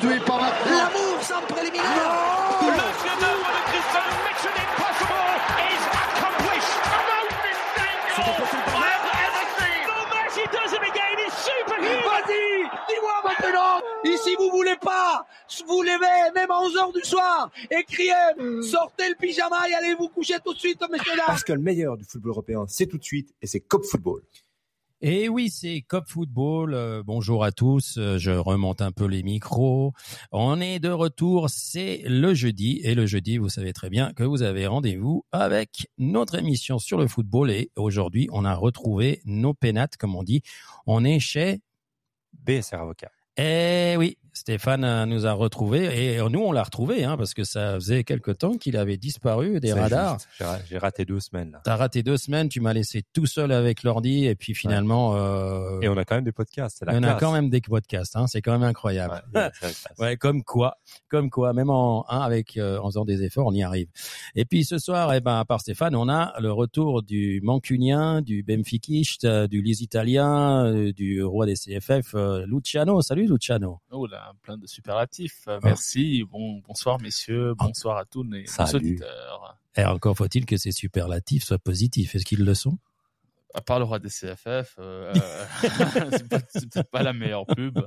aujourd'hui, pas maintenant. L'amour sans préliminaire. No le chef-d'œuvre de Cristiano, Mission Impossible is accomplished. An open goal. I've ever seen. So much he does it again. He's superhuman. Vas-y, dis-moi maintenant. Et si vous voulez pas, vous levez même à 11h du soir et criez, sortez le pyjama et allez vous coucher tout de suite, messieurs dames. Parce que le meilleur du football européen, c'est tout de suite et c'est Cop Football. Et oui, c'est Cop Football. Bonjour à tous. Je remonte un peu les micros. On est de retour. C'est le jeudi. Et le jeudi, vous savez très bien que vous avez rendez-vous avec notre émission sur le football. Et aujourd'hui, on a retrouvé nos pénates, comme on dit. On est chez BSR Avocat. Eh oui, Stéphane nous a retrouvés et nous on l'a retrouvé parce que ça faisait quelque temps qu'il avait disparu des radars. J'ai raté 2 semaines. Là. T'as raté 2 semaines, tu m'as laissé tout seul avec l'ordi et puis finalement. Ouais. Et on a quand même des podcasts. On a quand même des podcasts, c'est quand même incroyable. Ouais, ouais, comme quoi, même en faisant des efforts, on y arrive. Et puis ce soir, à part Stéphane, on a le retour du Mancunien, du Benfiquiste, du Lisitalien, du roi des CFF, Luciano. Salut Luciano. Oh là, plein de superlatifs. Merci. Bonsoir messieurs. Bonsoir à tous les auditeurs. Et encore faut-il que ces superlatifs soient positifs. Est-ce qu'ils le sont ? À part le roi des CFF, c'est pas la meilleure pub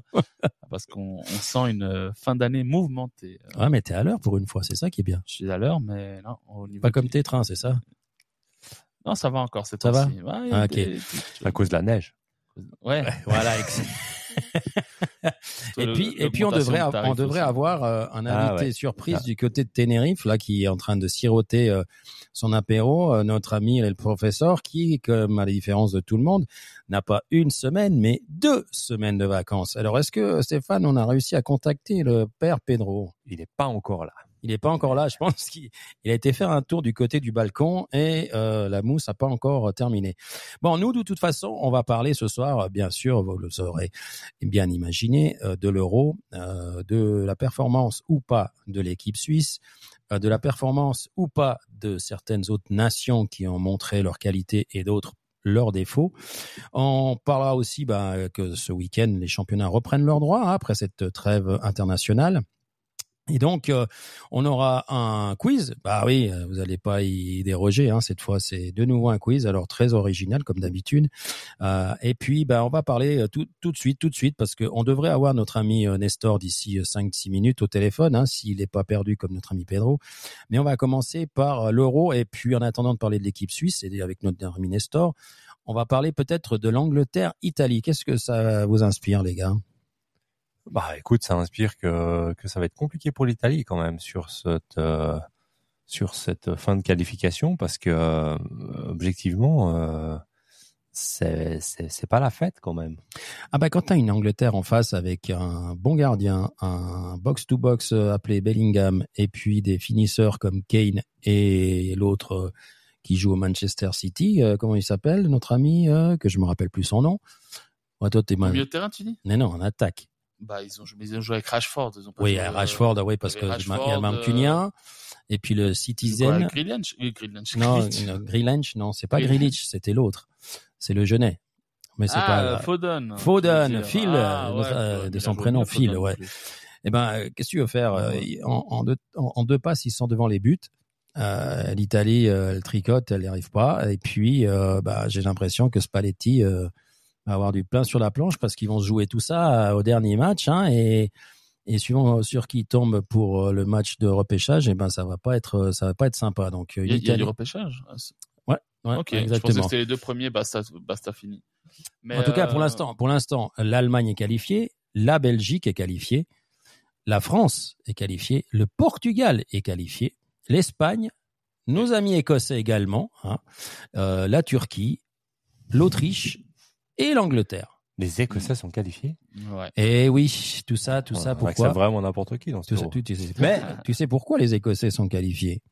parce qu'on sent une fin d'année mouvementée. Ouais, mais t'es à l'heure pour une fois, c'est ça qui est bien. Je suis à l'heure, mais non. Au niveau pas comme tes trains, c'est ça ? Non, ça va encore. C'est ça va. Ouais, ok. À cause de la neige. Ouais. Voilà. Et puis on devrait avoir un invité surprise du côté de Tenerife là qui est en train de siroter son apéro, notre ami le professeur qui, comme à la différence de tout le monde, n'a pas 1 semaine mais 2 semaines de vacances. Alors est-ce que Stéphane, on a réussi à contacter le père Pedro ? Il n'est pas encore là. Je pense qu'il a été faire un tour du côté du balcon et la mousse n'a pas encore terminé. Bon, nous, de toute façon, on va parler ce soir, bien sûr, vous l'aurez bien imaginé, de l'Euro, de la performance ou pas de l'équipe suisse, de la performance ou pas de certaines autres nations qui ont montré leur qualité et d'autres leurs défauts. On parlera aussi que ce week-end, les championnats reprennent leurs droits après cette trêve internationale. Et donc, on aura un quiz. Bah oui, vous n'allez pas y déroger. Cette fois, c'est de nouveau un quiz. Alors, très original, comme d'habitude. Et puis, on va parler tout de suite, parce qu'on devrait avoir notre ami Nestor d'ici 5-6 minutes au téléphone, s'il n'est pas perdu comme notre ami Pedro. Mais on va commencer par l'Euro. Et puis, en attendant de parler de l'équipe suisse, et avec notre ami Nestor, on va parler peut-être de l'Angleterre-Italie. Qu'est-ce que ça vous inspire, les gars ? Bah écoute, ça inspire que ça va être compliqué pour l'Italie quand même sur cette fin de qualification parce que objectivement c'est pas la fête quand même. Ah bah quand t'as une Angleterre en face avec un bon gardien, un box-to-box appelé Bellingham et puis des finisseurs comme Kane et l'autre qui joue au Manchester City, comment il s'appelle notre ami que je me rappelle plus son nom. Ouais, toi t'es mal. Milieu de terrain tu dis ? Non, en attaque. Bah, ils ont joué avec Rashford. Oui, parce qu'il y a le Mancunien. Et puis le Citizen. Grealish. Non, c'est pas Grealish, c'était l'autre. C'est le Jeunet. Mais c'est pas. Foden, Phil, de son prénom, Phil, ouais. Eh ben, qu'est-ce que tu veux faire? En 2 passes, ils sont devant les buts. L'Italie, elle tricote, elle n'y arrive pas. Et puis, j'ai l'impression que Spalletti, avoir du plein sur la planche parce qu'ils vont se jouer tout ça au dernier match et suivant sur qui tombe pour le match de repêchage ça va pas être sympa. Donc il y a du repêchage. Ouais, OK, exactement. Je pensais que c'était les 2 premiers basta fini. Mais en tout cas pour l'instant l'Allemagne est qualifiée, la Belgique est qualifiée, la France est qualifiée, le Portugal est qualifié, l'Espagne, nos amis écossais également, la Turquie, l'Autriche et l'Angleterre. Les Écossais sont qualifiés. Ouais. Et oui, tout ça, pourquoi ? C'est vraiment n'importe qui dans ce tour. Tu sais pourquoi les Écossais sont qualifiés ?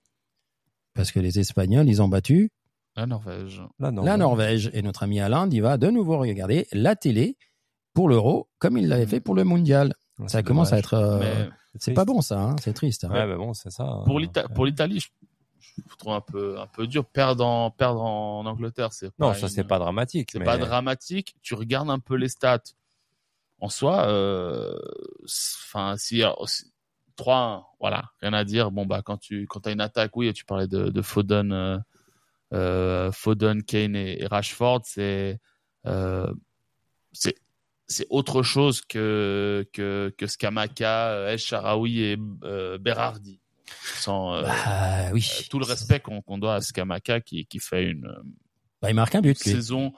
Parce que les Espagnols, ils ont battu la Norvège. Et notre ami Alain, il va de nouveau regarder la télé pour l'Euro, comme il l'avait fait pour le Mondial. Ouais, ça commence à être... c'est pas bon ça, c'est triste. Ouais, bon, c'est ça. Pour l'Italie, je trouve un peu dur. Perdre en Angleterre, c'est non, ça c'est pas dramatique. Tu regardes un peu les stats. En soi, enfin, si 3-1, voilà, rien à dire. Bon, bah, quand t'as une attaque, oui, tu parlais de Foden, Foden, Kane et Rashford, c'est autre chose que Scamacca, El Shaarawy et Berardi. Sans oui, tout le respect qu'on doit à Scamacca qui fait une il marque un but, saison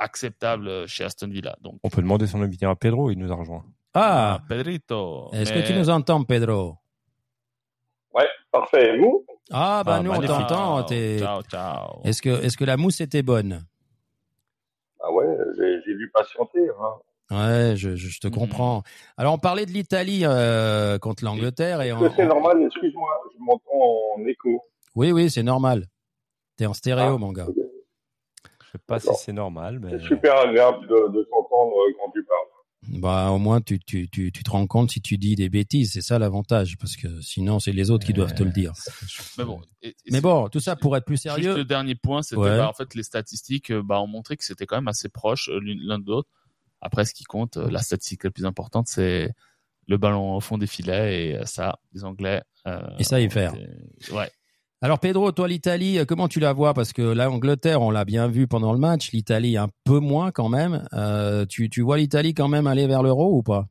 acceptable chez Aston Villa. Donc, on peut demander son opinion à Pedro, il nous a rejoint. Ah, Pedrito. Est-ce que tu nous entends, Pedro? Ouais, parfait. Et vous? Ah, bah nous, magnifique. On t'entend. Ciao, ciao. Est-ce que la mousse était bonne? Ah ouais, j'ai dû patienter, hein. Ouais, je te comprends. Alors, on parlait de l'Italie contre l'Angleterre. C'est normal, excuse-moi, je m'entends en écho. Oui, oui, c'est normal. T'es en stéréo, mon gars. Okay. Je sais pas si c'est normal. Mais... C'est super agréable de t'entendre quand tu parles. Bah, au moins, tu te rends compte si tu dis des bêtises. C'est ça l'avantage, parce que sinon, c'est les autres qui doivent te le dire. Mais bon, tout ça pour être plus sérieux. Juste le dernier point, c'était en fait, les statistiques ont montré que c'était quand même assez proche l'un de l'autre. Après, ce qui compte, la statistique la plus importante, c'est le ballon au fond des filets. Et ça, les Anglais... et ça, ils font. Ouais. Alors, Pedro, toi, l'Italie, comment tu la vois? Parce que l'Angleterre, on l'a bien vu pendant le match. L'Italie, un peu moins quand même. Tu vois l'Italie quand même aller vers l'Euro ou pas?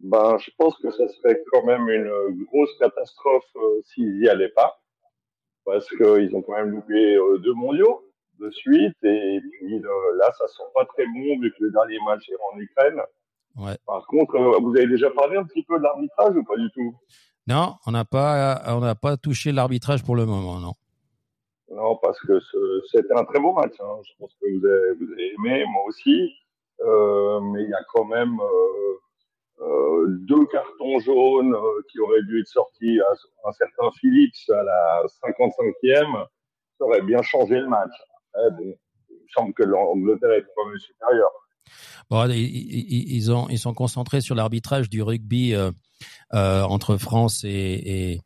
Ben, je pense que ça serait quand même une grosse catastrophe s'ils n'y allaient pas. Parce qu'ils ont quand même loupé 2 mondiaux de suite, et puis là ça sent pas très bon vu que le dernier match est en Ukraine. Ouais. Par contre, vous avez déjà parlé un petit peu de l'arbitrage ou pas du tout? Non, on n'a pas touché l'arbitrage pour le moment, non. Non, parce que c'était un très beau match, hein. Je pense que vous avez aimé, moi aussi, mais il y a quand même 2 cartons jaunes qui auraient dû être sortis à un certain Phillips à la 55e, ça aurait bien changé le match. Il me semble que l'Angleterre est quand même supérieure. Bon, ils sont concentrés sur l'arbitrage du rugby entre France et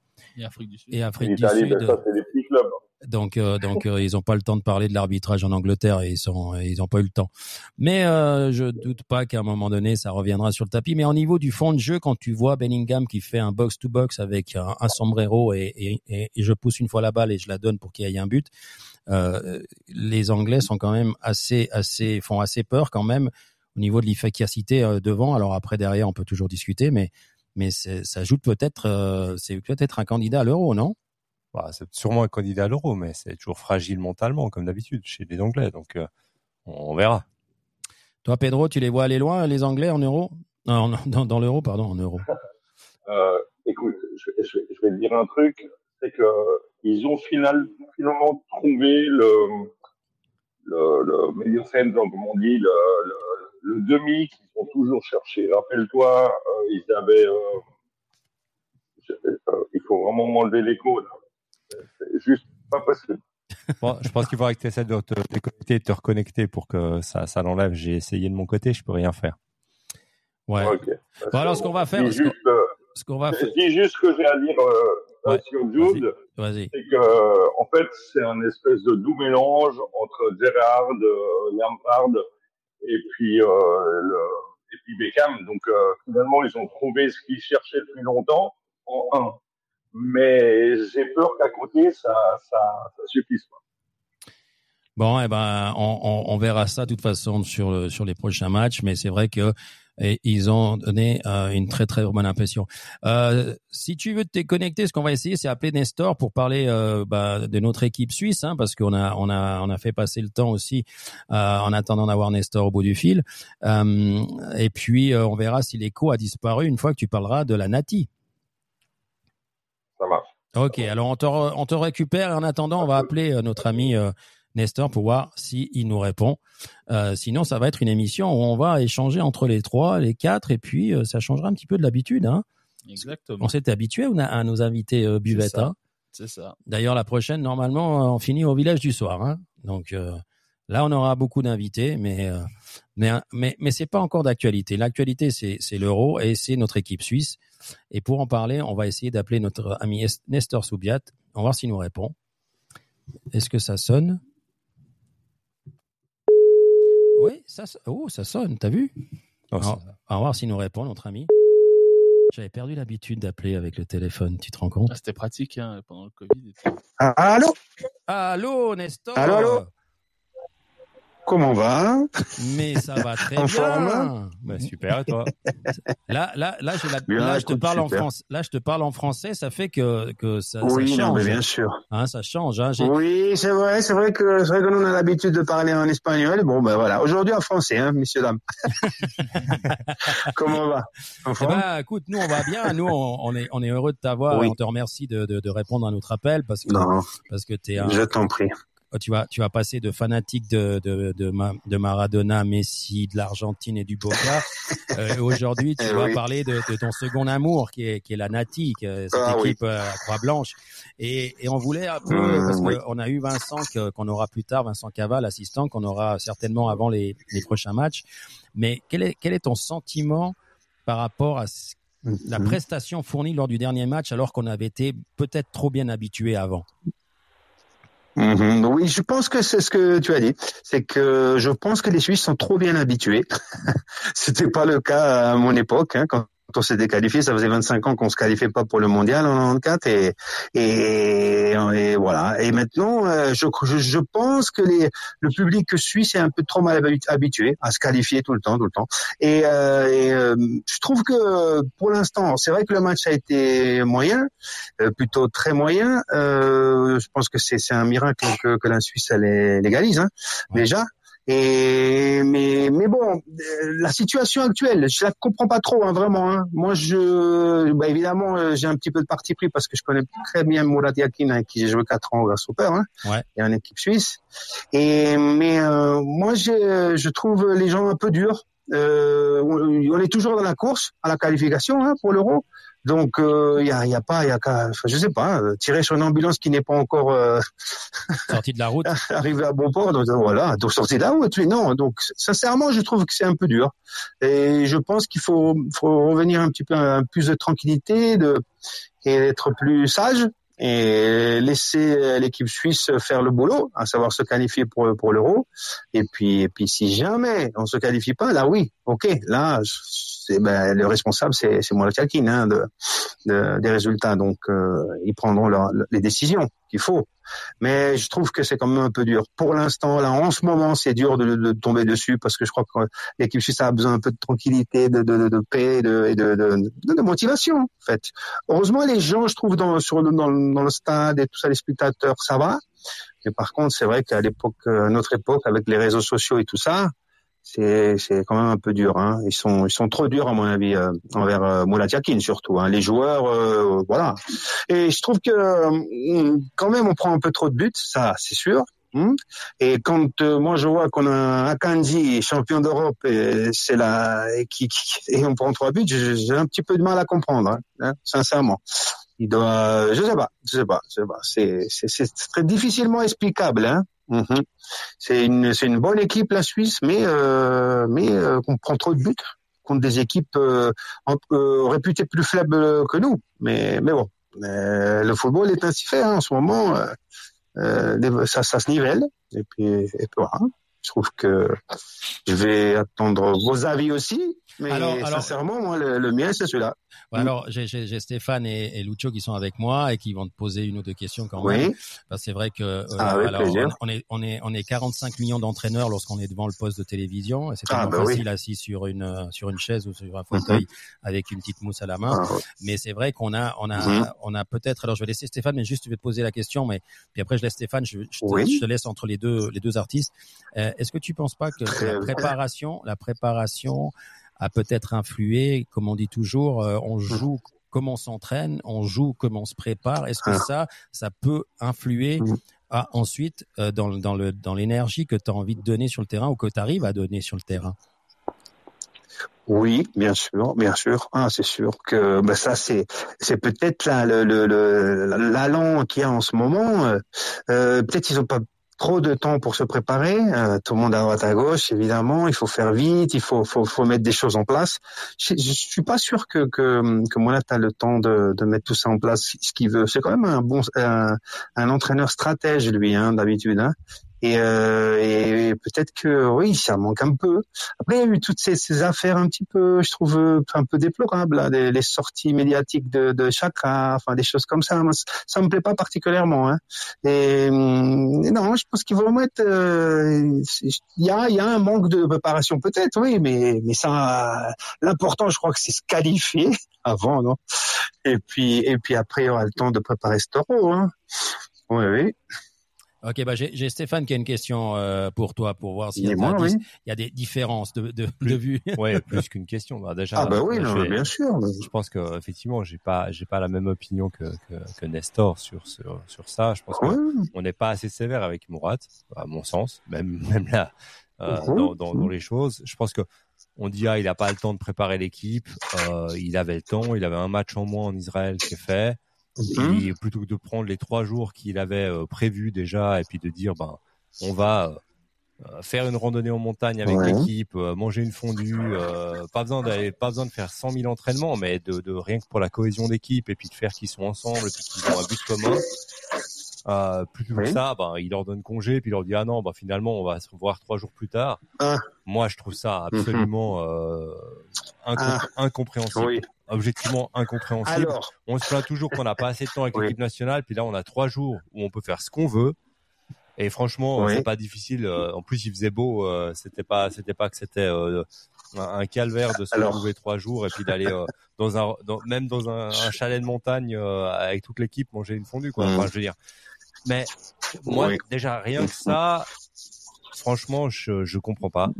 Afrique du Sud. Et l'Italie, ben ça, c'est des petits clubs. Donc, ils n'ont pas le temps de parler de l'arbitrage en Angleterre, et ils n'ont pas eu le temps. Mais je ne doute pas qu'à un moment donné, ça reviendra sur le tapis. Mais au niveau du fond de jeu, quand tu vois Bellingham qui fait un box-to-box avec un sombrero et je pousse une fois la balle et je la donne pour qu'il y ait un but... les Anglais sont quand même font assez peur quand même au niveau de l'efficacité devant. Alors après, derrière, on peut toujours discuter, mais ça joue peut-être, c'est peut-être un candidat à l'Euro, non? Bah, c'est sûrement un candidat à l'Euro, mais c'est toujours fragile mentalement, comme d'habitude, chez les Anglais. Donc, on verra. Toi, Pedro, tu les vois aller loin, les Anglais, en Euro? Non, dans l'Euro, pardon, en Euro. Écoute, je vais te dire un truc, c'est que ils ont finalement trouvé le meilleur centre, comme on dit, le demi qu'ils ont toujours cherché. Rappelle-toi, ils avaient... il faut vraiment m'enlever l'écho, là. C'est juste pas possible. Bon, je pense qu'il faudra que tu essaies de te déconnecter et de te reconnecter pour que ça l'enlève. J'ai essayé de mon côté, je peux rien faire. Ouais. Okay. Bon, alors, ce qu'on va faire... Je dis juste que j'ai à dire... sur Jude, c'est que en fait c'est un espèce de doux mélange entre Gerrard, Lampard et puis Beckham. Donc finalement ils ont trouvé ce qu'ils cherchaient depuis longtemps en un. Mais j'ai peur qu'à côté ça suffise pas. Bon, eh ben on verra ça de toute façon sur les prochains matchs, mais c'est vrai que ils ont donné une très très bonne impression. Si tu veux te déconnecter, ce qu'on va essayer, c'est appeler Nestor pour parler de notre équipe suisse, hein, parce qu'on a fait passer le temps aussi en attendant d'avoir Nestor au bout du fil. Et puis on verra si l'écho a disparu une fois que tu parleras de la Nati. Ça marche. Ok, alors on te récupère, et en attendant on va appeler notre ami Nestor pour voir s'il nous répond. Sinon, ça va être une émission où on va échanger entre les 3, les 4, et puis ça changera un petit peu de l'habitude. Hein. Exactement. On s'est habitué à nos invités buvettes. Hein. C'est ça. D'ailleurs, la prochaine, normalement, on finit au village du soir. Hein. Donc là, on aura beaucoup d'invités, mais c'est pas encore d'actualité. L'actualité, c'est l'Euro et c'est notre équipe suisse. Et pour en parler, on va essayer d'appeler notre ami Nestor Subiat. On va voir s'il nous répond. Est-ce que ça sonne? Oui, ça sonne, t'as vu? On va voir s'il nous répond, notre ami. J'avais perdu l'habitude d'appeler avec le téléphone, tu te rends compte ? C'était pratique hein, pendant le Covid. Et tout. Allô, Nestor. Allô. Comment on va ? Mais ça va très bien. Bah, super, et toi ? Là, je te parle super. Là, je te parle en français, ça fait que ça, oui, ça change. Oui, bien sûr. Hein, ça change. Hein, oui, c'est vrai que nous on a l'habitude de parler en espagnol. Bon, ben voilà. Aujourd'hui en français, hein, messieurs, dames. Comment on va ? Écoute, nous on va bien. Nous, on est heureux de t'avoir. Oui. Et on te remercie de répondre à notre appel parce que t'es un. Je t'en prie. Tu vas passer de fanatique de Maradona, Messi, de l'Argentine et du Boca. Aujourd'hui, tu vas parler de ton second amour, qui est la Nati, cette équipe à Croix Blanche. Et on voulait un peu, parce qu'on a eu Vincent, qu'on aura plus tard, Vincent Cava, l'assistant, qu'on aura certainement avant les prochains matchs. Mais quel est ton sentiment par rapport à la prestation fournie lors du dernier match, alors qu'on avait été peut-être trop bien habitué avant? Oui, je pense que c'est ce que tu as dit. C'est que je pense que les Suisses sont trop bien habitués. C'était pas le cas à mon époque, hein, quand on s'était qualifié. Ça faisait 25 ans qu'on se qualifiait pas pour le mondial en 94 et voilà. Et maintenant, je pense que le public suisse est un peu trop mal habitué à se qualifier tout le temps. Et je trouve que pour l'instant, c'est vrai que le match a été moyen, plutôt très moyen. Je pense que c'est un miracle que la Suisse elle légalise, hein, déjà. Mais bon, la situation actuelle, je la comprends pas trop, hein, vraiment, hein. Moi, évidemment, j'ai un petit peu de parti pris parce que je connais très bien Murat Yakin, hein, qui j'ai joué 4 ans au Super, hein. Ouais. Et en équipe suisse. Mais moi, je trouve les gens un peu durs. On est toujours dans la course à la qualification, hein, pour l'Euro. Donc je sais pas, tirer sur une ambulance qui n'est pas encore sortie de la route, arrivée à bon port, donc voilà, sortie de la route. Non, donc sincèrement, je trouve que c'est un peu dur et je pense qu'il faut revenir un petit peu à plus de tranquillité et être plus sage et laisser l'équipe suisse faire le boulot, à savoir se qualifier pour l'Euro. Et puis si jamais on se qualifie pas, là oui, OK, là le responsable, c'est Murat Yakin, hein, des résultats. Donc, ils prendront les décisions qu'il faut. Mais je trouve que c'est quand même un peu dur. Pour l'instant, là, en ce moment, c'est dur de tomber dessus parce que je crois que l'équipe suisse a besoin un peu de tranquillité, de paix, de motivation, en fait. Heureusement, les gens, je trouve, dans le stade et tout ça, les spectateurs, ça va. Mais par contre, c'est vrai à notre époque, avec les réseaux sociaux et tout ça, c'est quand même un peu dur, hein. Ils sont trop durs à mon avis envers Murat Yakin surtout, hein. Les joueurs, voilà. Et je trouve que quand même on prend un peu trop de buts, ça c'est sûr. Et quand moi je vois qu'on a Akanji champion d'Europe et c'est là et on prend 3 buts, j'ai un petit peu de mal à comprendre, hein, sincèrement. Il doit, je sais pas. C'est très difficilement explicable, hein. C'est une bonne équipe la Suisse, mais on prend trop de buts contre des équipes réputées plus faibles que nous. Mais bon, le football est ainsi fait, hein, en ce moment. Ça se nivelle. Et puis voilà. Je trouve que je vais attendre vos avis aussi. Mais alors, sincèrement, moi, le mien, c'est celui-là. Ouais, alors, j'ai Stéphane et Lucio qui sont avec moi et qui vont te poser une ou deux questions quand même. Oui. Parce que c'est vrai que on est 45 millions d'entraîneurs lorsqu'on est devant le poste de télévision. Et c'est tellement facile assis sur une chaise ou sur un fauteuil avec une petite mousse à la main. Ah, ouais. Mais c'est vrai qu'on a peut-être. Alors, je vais laisser Stéphane, mais juste je vais te poser la question. Mais puis après, je laisse Stéphane. Je te laisse entre les deux artistes. Est-ce que tu penses pas que la préparation a peut-être influé, comme on dit toujours, on joue comme on s'entraîne, on joue comme on se prépare. Est-ce que ça peut influer ensuite dans l'énergie que tu as envie de donner sur le terrain ou que tu arrives à donner sur le terrain ? Oui, bien sûr. C'est sûr que ça c'est peut-être là l'allant qu'il y a en ce moment. Peut-être ils n'ont pas trop de temps pour se préparer, tout le monde à droite à gauche, évidemment, il faut faire vite, il faut mettre des choses en place. Je suis pas sûr que Murat a le temps de mettre tout ça en place, ce qu'il veut. C'est quand même un entraîneur stratège, lui, hein, d'habitude, hein. Et peut-être que oui, ça manque un peu. Après, il y a eu toutes ces affaires un petit peu, je trouve, un peu déplorables, hein, les sorties médiatiques de Xhaka, enfin des choses comme ça. Moi, ça me plaît pas particulièrement. Hein. Et non, je pense qu'ils vont mettre. Il y a un manque de préparation peut-être, oui, mais ça, l'important, je crois que c'est se qualifier avant, non ? Et puis après, il y aura le temps de préparer ce taureau. Hein. Oui. Ok, bah j'ai Stéphane qui a une question pour toi, pour voir s'il y a des différences de vue. Ouais, plus qu'une question. Bah, déjà, bien sûr. Je pense que effectivement, j'ai pas la même opinion que Nestor sur ça. Je pense qu'on n'est pas assez sévère avec Murat, à mon sens, même là dans les choses. Je pense que on dit il a pas le temps de préparer l'équipe. Il avait le temps, il avait un match en moins en Israël qui est fait. Et plutôt que de prendre les 3 jours qu'il avait prévus déjà et puis de dire on va faire une randonnée en montagne avec l'équipe, manger une fondue, pas besoin de faire 100 000 entraînements, mais de rien que pour la cohésion d'équipe et puis de faire qu'ils sont ensemble et puis qu'ils ont un but commun. Plutôt que ça, il leur donne congé puis il leur dit finalement on va se revoir 3 jours plus tard. Moi je trouve ça absolument incompréhensible. Oui. Objectivement incompréhensible. Alors... on se plaint toujours qu'on n'a pas assez de temps avec l'équipe nationale, puis là on a 3 jours où on peut faire ce qu'on veut. Et franchement, c'est pas difficile. En plus, il faisait beau. C'était un calvaire de se retrouver 3 jours et puis d'aller dans un chalet de montagne avec toute l'équipe manger une fondue, quoi. Enfin, je veux dire. Mais moi, déjà rien que ça, franchement, je comprends pas.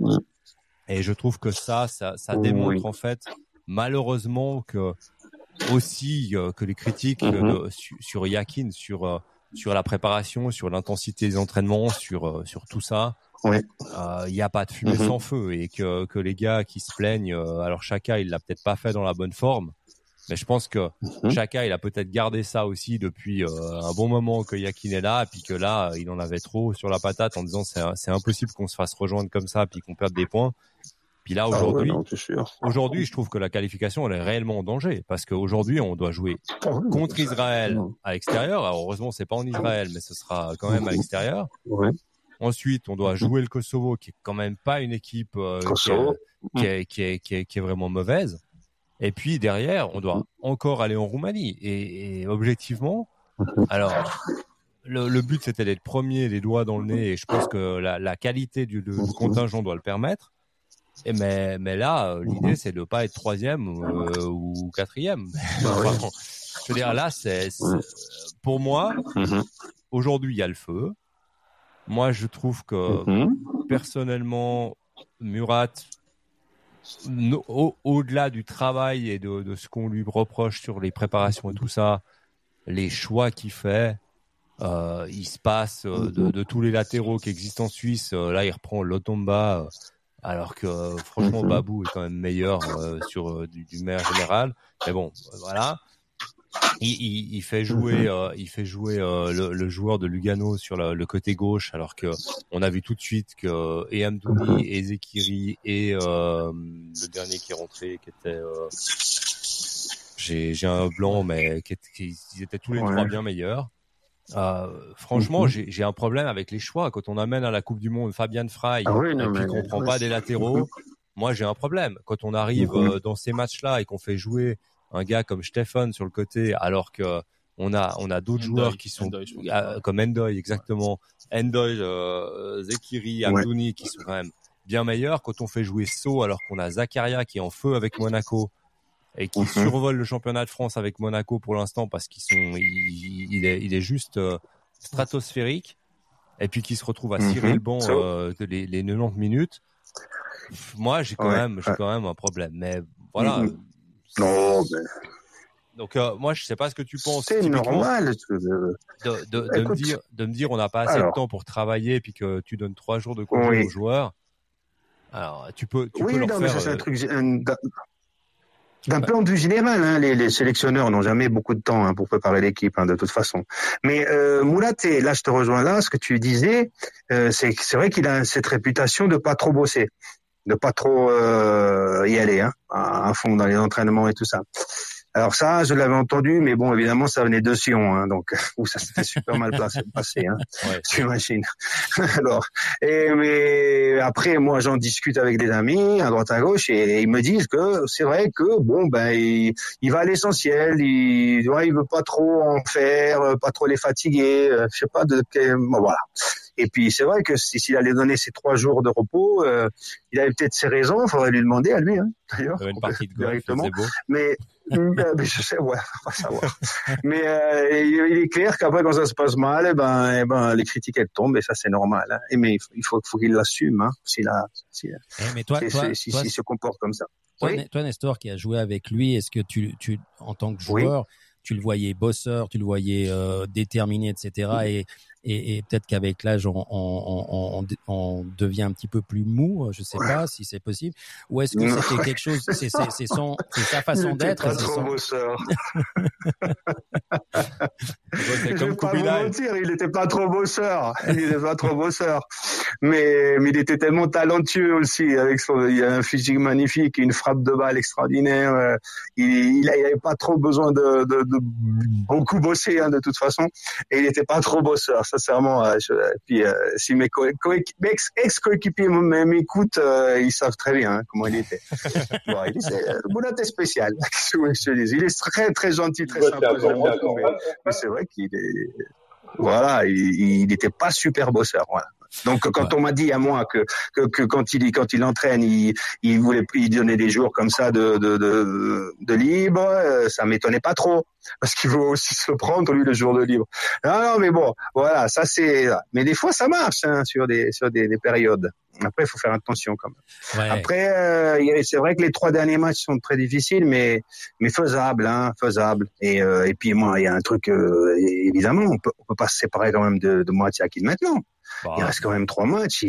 Et je trouve que ça démontre en fait. Malheureusement que les critiques sur Yakin, sur la préparation, sur l'intensité des entraînements, sur tout ça, il n'y a pas de fumée sans feu et que les gars qui se plaignent, alors Xhaka il l'a peut-être pas fait dans la bonne forme, mais je pense que Xhaka il a peut-être gardé ça aussi depuis un bon moment que Yakin est là, et puis que là il en avait trop sur la patate en disant c'est impossible qu'on se fasse rejoindre comme ça puis qu'on perde des points. Puis là, aujourd'hui, aujourd'hui, je trouve que la qualification, elle est réellement en danger. Parce qu'aujourd'hui, on doit jouer contre Israël à l'extérieur. Alors, heureusement, c'est pas en Israël, mais ce sera quand même à l'extérieur. Ouais. Ensuite, on doit jouer le Kosovo, qui est quand même pas une équipe qui est vraiment mauvaise. Et puis, derrière, on doit encore aller en Roumanie. Et objectivement, alors... Le but, c'était d'être premier, les doigts dans le nez. Et je pense que la qualité du contingent doit le permettre. Mais là, l'idée, c'est de ne pas être 3e ou 4e. Enfin, je veux dire, là, c'est pour moi, aujourd'hui, il y a le feu. Moi, je trouve que, personnellement, Murat, au-delà du travail et de ce qu'on lui reproche sur les préparations et tout ça, les choix qu'il fait, il se passe de tous les latéraux qui existent en Suisse. Là, il reprend Lotomba... alors que franchement Babou est quand même meilleur sur du maire général, mais bon voilà, il fait jouer le joueur de Lugano sur le côté gauche, alors que on a vu tout de suite que et Amdouni et Zekiri et le dernier qui est rentré qui était j'ai un blanc, mais ils étaient tous les 3 bien meilleurs. Franchement, j'ai un problème avec les choix. Quand on amène à la Coupe du Monde Fabian Frey et qu'on prend pas des latéraux, moi j'ai un problème. Quand on arrive dans ces matchs-là et qu'on fait jouer un gars comme Stéphane sur le côté, alors que on a d'autres joueurs qui sont comme Ndoye, exactement, Ndoye, Zekiri, Amdouni qui sont quand même bien meilleurs. Quand on fait jouer Sow alors qu'on a Zakaria qui est en feu avec Monaco et qui survole le championnat de France avec Monaco pour l'instant parce qu'ils sont, il est juste stratosphérique, et puis qui se retrouve à cirer le banc les 90 minutes. Moi, j'ai quand même un problème, mais voilà. Non, mais... Donc moi, je sais pas ce que tu penses. C'est normal de me dire on n'a pas assez de temps pour travailler, puis que tu donnes 3 jours de congé aux joueurs. Alors tu peux leur faire. C'est un truc. D'un plan de vue général, hein, les sélectionneurs n'ont jamais beaucoup de temps pour préparer l'équipe, de toute façon. Mais Murat, là je te rejoins là, ce que tu disais, c'est vrai qu'il a cette réputation de pas trop bosser, de pas trop y aller à fond dans les entraînements et tout ça. Alors ça, je l'avais entendu, mais bon, évidemment, ça venait de Sion, hein, donc ça s'était super mal passé, hein, ouais. Tu imagines. Alors, mais après, moi, j'en discute avec des amis à droite à gauche, et ils me disent que c'est vrai que bon, ben, il va à l'essentiel, il veut pas trop en faire, pas trop les fatiguer, je sais pas de quel, bon, voilà. Et puis c'est vrai que s'il allait donner ses 3 jours de repos, il avait peut-être ses raisons. Il faudrait lui demander à lui, hein, d'ailleurs. Une partie de golf, directement. Mais je sais, ouais, on va savoir. Mais il est clair qu'après quand ça se passe mal, eh ben les critiques elles tombent et ça c'est normal. Hein. Et mais il faut qu'il l'assume, hein, s'il se comporte comme ça. Toi, Nestor, qui a joué avec lui, est-ce que tu en tant que joueur, tu le voyais bosseur, tu le voyais déterminé, etc. Et peut-être qu'avec l'âge, on devient un petit peu plus mou. Je sais pas si c'est possible. Ou est-ce que c'était quelque chose, c'est sa façon d'être. Pas trop bosseur. Il était pas trop bosseur. Mais il était tellement talentueux aussi. Il y a un physique magnifique, une frappe de balle extraordinaire. Il avait pas trop besoin de beaucoup bosser, hein, de toute façon. Et il était pas trop bosseur. Sincèrement, si mes ex-coéquipiers m'écoutent, ils savent très bien, hein, comment il était. Bon, Murat est spécial. Il est très, très gentil, très sympa. Mais c'est vrai qu'il est, voilà, il n'était pas super bosseur, voilà. Donc quand on m'a dit à moi que quand il entraîne, il voulait plus donner des jours comme ça de libre, ça m'étonnait pas trop parce qu'il veut aussi se prendre lui le jour de libre. Non mais bon, voilà, ça c'est mais des fois ça marche, hein, sur des périodes. Après il faut faire attention quand même. Ouais. Après c'est vrai que les 3 derniers matchs sont très difficiles mais faisables, hein, faisables. Et puis moi il y a un truc évidemment, on peut pas se séparer quand même de Murat Yakin maintenant. Bah, il reste quand même 3 matchs.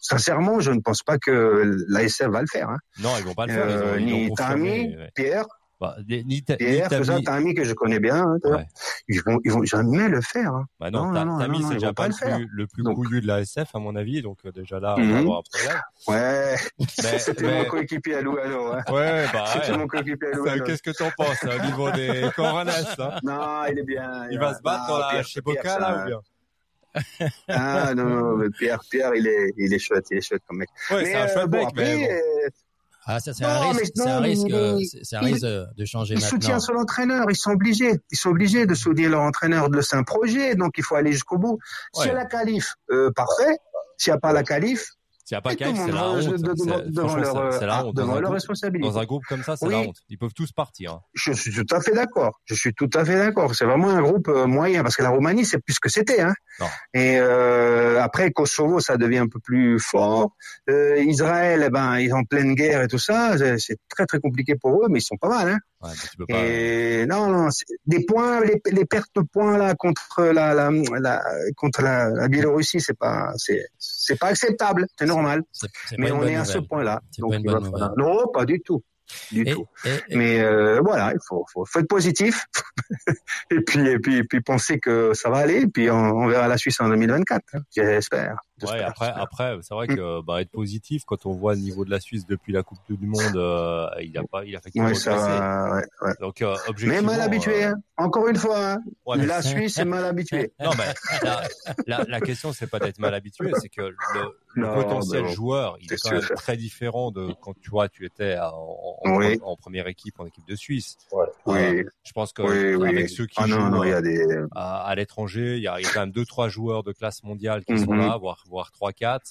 Sincèrement, je ne pense pas que l'ASF va le faire. Hein. Non, ils vont pas le faire. Ni Tami, Pierre. Bah, Tami que je connais bien. Hein, ouais. Ils vont jamais le faire. Hein. Bah non, Tami, c'est déjà pas le plus couillu de l'ASF, à mon avis. Donc, déjà là, on va avoir un problème. Ouais. C'était mon coéquipier à Lugano. Hein. Ouais, bah. C'était mon coéquipier à Lugano. Qu'est-ce que t'en penses, au niveau des Coranas, hein? Non, il est bien. Il va se battre chez Boca, là, ou bien? Ah, non, mais Pierre, il est chouette, comme mec. Ouais, c'est un chouette mec, mais. Ah, ça, c'est un risque de changer maintenant. Ils soutiennent son entraîneur, ils sont obligés de soutenir leur entraîneur, c'est un projet, donc il faut aller jusqu'au bout. S'il y a la qualif, parfait. S'il n'y a pas la qualif, c'est la honte. Devant leur responsabilité. Dans un groupe comme ça, c'est la honte. Ils peuvent tous partir. Je suis tout à fait d'accord. C'est vraiment un groupe moyen, parce que la Roumanie, c'est plus ce que c'était. Hein. Et après, Kosovo, ça devient un peu plus fort. Israël, ils sont en pleine guerre et tout ça. C'est très, très compliqué pour eux, mais ils sont pas mal. Hein. Ouais, tu peux pas... Et non, des points, les pertes de points là contre la Biélorussie, c'est pas acceptable, c'est normal. C'est mais on est à ce point-là. Donc, non, pas du tout. Du tout. Mais voilà, il faut être positif. et puis penser que ça va aller. Et puis on verra la Suisse en 2024. Hein. J'espère. Après, c'est vrai que être positif quand on voit le niveau de la Suisse depuis la Coupe du Monde, il a fait quelque chose. Ouais. Donc objectivement. Mais mal habitué. Hein. Encore une fois, hein. La Suisse est mal habituée. Non mais la question c'est pas d'être mal habitué, c'est que le potentiel joueur, il est quand même très différent de quand tu étais en première équipe, en équipe de Suisse. Voilà. Je pense que avec ceux qui jouent à l'étranger, il y a quand même 2-3 joueurs de classe mondiale qui sont là, voire 3, 4,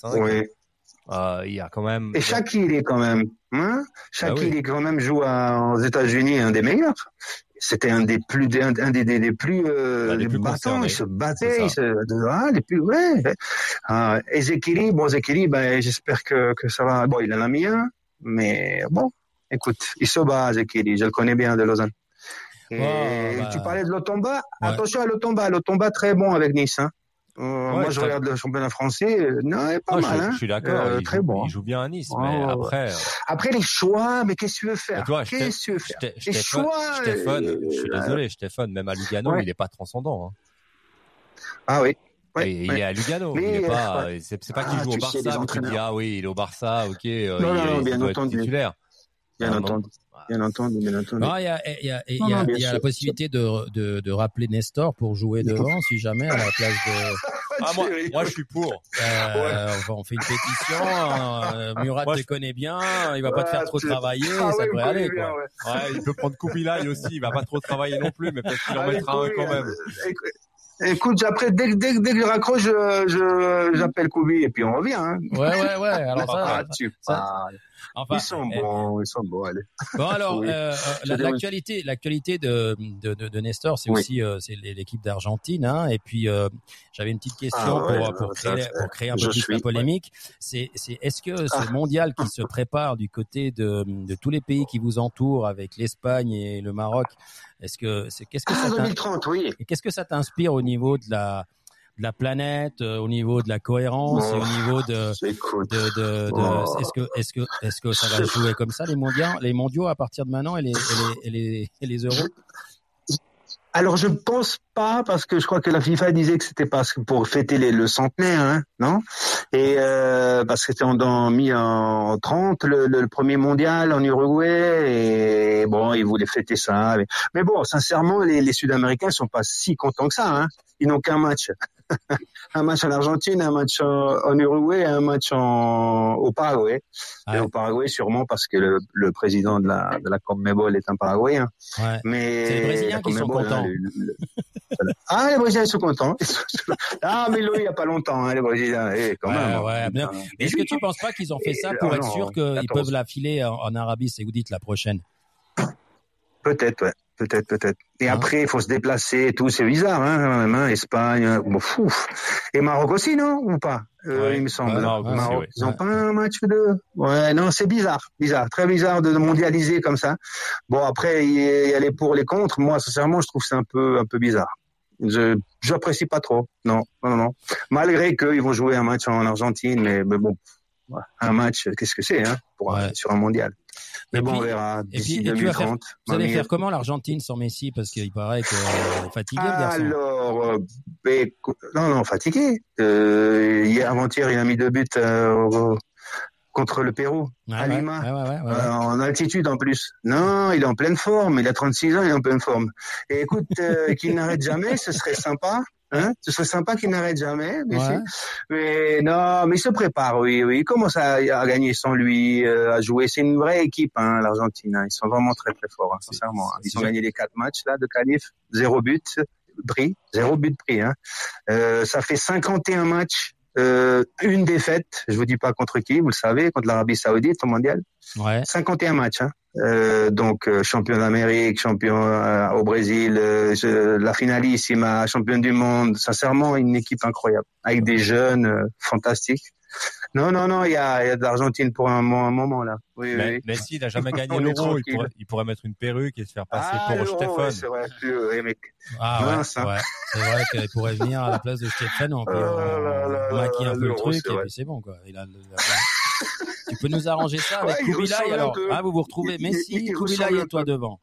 5. Il y a quand même. Et Shaqiri quand même, hein. Shaqiri quand même joue aux États-Unis, un des meilleurs. C'était un des plus battants. Il se battait, et Zekiri, j'espère que ça va. Bon, il en a mis un, mais bon. Écoute, il se bat, Zekiri, je le connais bien de Lausanne. Tu parlais de Lotomba, attention à Lotomba. Lotomba très bon avec Nice. Hein. Moi, je regarde le championnat français, il est pas mal. Je suis d'accord, très bon. Il joue bien à Nice, mais après... Après, les choix, mais qu'est-ce que tu veux faire? Les choix... Stéphane, je suis désolé, Stéphane, même à Lugano, il n'est pas transcendant. Hein. Ah oui. Il est à Lugano, mais, c'est pas qu'il joue au Barça, ou qu'il dit, il est au Barça, il doit être titulaire. Bien entendu. Il y a la possibilité de rappeler Nestor pour jouer devant, si jamais, à la place de... moi, je suis pour. On fait une pétition. Murat te connaît bien. Il va pas te faire trop travailler. Ça pourrait aller, quoi. Ouais, il peut prendre Koubila aussi. Il va pas trop travailler non plus, mais peut-être qu'il en mettra un quand même. Écoute, après, dès que je raccroche, j'appelle Koubi et puis on revient. Hein. Ouais. Alors ils sont bons, allez. Bon, alors, l'actualité de Nestor, c'est aussi c'est l'équipe d'Argentine. Hein, et puis, j'avais une petite question pour créer un peu plus la polémique. Ouais. Est-ce que ce mondial qui se prépare du côté de tous les pays qui vous entourent, avec l'Espagne et le Maroc, qu'est-ce que ça t'inspire au niveau de la planète, au niveau de la cohérence, et au niveau est-ce que ça va jouer comme ça, les mondiaux à partir de maintenant, et les euros? Alors, je pense pas, parce que je crois que la FIFA disait que c'était pas pour fêter le centenaire, hein, non? Et, parce que c'était mis en 30, le premier mondial en Uruguay, et bon, ils voulaient fêter ça. Mais bon, sincèrement, les Sud-Américains sont pas si contents que ça, hein. Ils n'ont qu'un match. Un match en Argentine, un match en Uruguay, un match au Paraguay. Ah ouais. Et au Paraguay, sûrement parce que le président de la CONMEBOL est un Paraguayen. Ouais. Mais c'est les Brésiliens qui sont contents. Les Brésiliens sont contents. Mais il n'y a pas longtemps, hein, les Brésiliens. Quand même. Ouais, bien. Est-ce que tu ne penses pas qu'ils ont fait ça pour être sûr qu'ils peuvent la filer en Arabie Saoudite la prochaine? Peut-être, ouais. Peut-être. Et après, il faut se déplacer et tout. C'est bizarre, hein, Espagne, et Maroc aussi, non? Ou pas? Il me semble. Maroc, ils n'ont pas un match de... Ouais, non, c'est bizarre. Très bizarre de mondialiser comme ça. Bon, après, il y a les pour, les contre. Moi, sincèrement, je trouve que c'est un peu bizarre. Je n'apprécie pas trop. Non. Malgré qu'ils vont jouer un match en Argentine, mais bon... Un match, qu'est-ce que c'est, hein, sur un mondial. Mais bon, on verra. D'ici 2030. Vous allez faire comment l'Argentine sans Messi, parce qu'il paraît que fatigué, le garçon. Alors, non, fatigué. Avant-hier, il a mis 2 buts contre le Pérou, à Lima, en altitude en plus. Non, il est en pleine forme. Il a 36 ans, il est en pleine forme. Et écoute, qu'il n'arrête jamais, ce serait sympa. Hein, ce serait sympa qu'il n'arrête jamais, mais non, mais il se prépare, oui. Il commence à gagner sans lui, à jouer. C'est une vraie équipe, hein, l'Argentine. Ils sont vraiment très très forts, hein, sincèrement. Ils ont gagné les 4 matchs là de qualif, 0 but pris. Hein. Ça fait 51 matchs, 1 défaite. Je vous dis pas contre qui, vous le savez, contre l'Arabie Saoudite au mondial. Ouais. 51 matchs. Hein. Donc champion d'Amérique, champion au Brésil, la finalissima, championne du monde. Sincèrement, une équipe incroyable, avec des jeunes fantastiques. Non, il y a de l'Argentine pour un moment là. Oui. Mais s'il n'a jamais gagné l'euro, il pourrait mettre une perruque et se faire passer pour Stéphane. Ouais, c'est vrai, mec. C'est vrai qu'il pourrait venir à la place de Stéphane, on peut maquiller un peu le truc et puis c'est bon, quoi. Tu peux nous arranger ça avec Koubila, alors vous vous retrouvez Messi, Koubila et toi devant.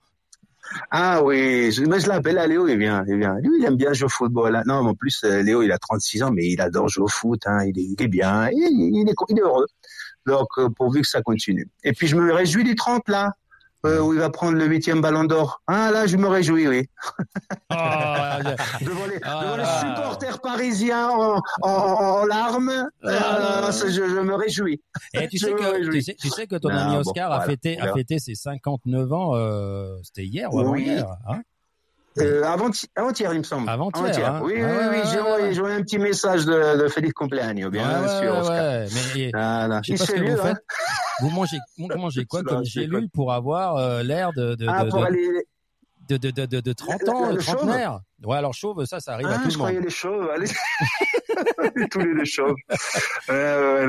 Ah oui, je l'appelle à Léo, il vient. Lui, il aime bien jouer au football. Hein. Non, mais en plus, Léo, il a 36 ans, mais il adore jouer au foot. Hein. Il est bien, il est heureux. Donc, pourvu que ça continue. Et puis, je me réjouis du 30, là, où il va prendre le 8e ballon d'or. Ah là, je me réjouis, oui. Devant les supporters parisiens en larmes, je me réjouis. Et tu sais que ton ami Oscar a fêté ses 59 ans, c'était hier ou avant-hier, hein? Avant-hier, il me semble. Avant-hier. Hein. Oui, j'ai un petit message de Félix Compleanio, bien sûr. Oscar. Mais je sais pas ce que vous faites. Vous mangez quoi comme gélule pour avoir l'air de 30 ans, de trentenaire. Ouais, alors chauve, ça arrive à tout le monde. Je croyais les chauves, allez. Tous les chauves. Ouais.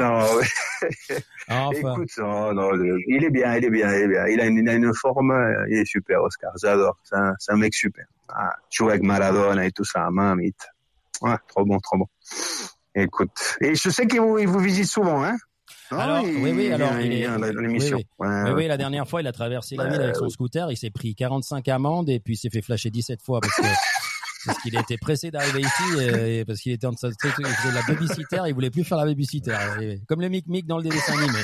Enfin. Écoute, non, il est bien. Il a une forme, il est super, Oscar, j'adore. C'est un mec super. Joue avec Maradona et tout ça, mamite. Ouais, trop bon. Écoute, et je sais qu'il vous visite souvent, hein. Alors, oui, la dernière fois, il a traversé la ville avec son scooter, il s'est pris 45 amendes et puis il s'est fait flasher 17 fois parce que parce qu'il était pressé d'arriver ici et parce qu'il était en train de faire la babysitter, il voulait plus faire la babysitter. Comme le Mic Mic dans le dessin animé.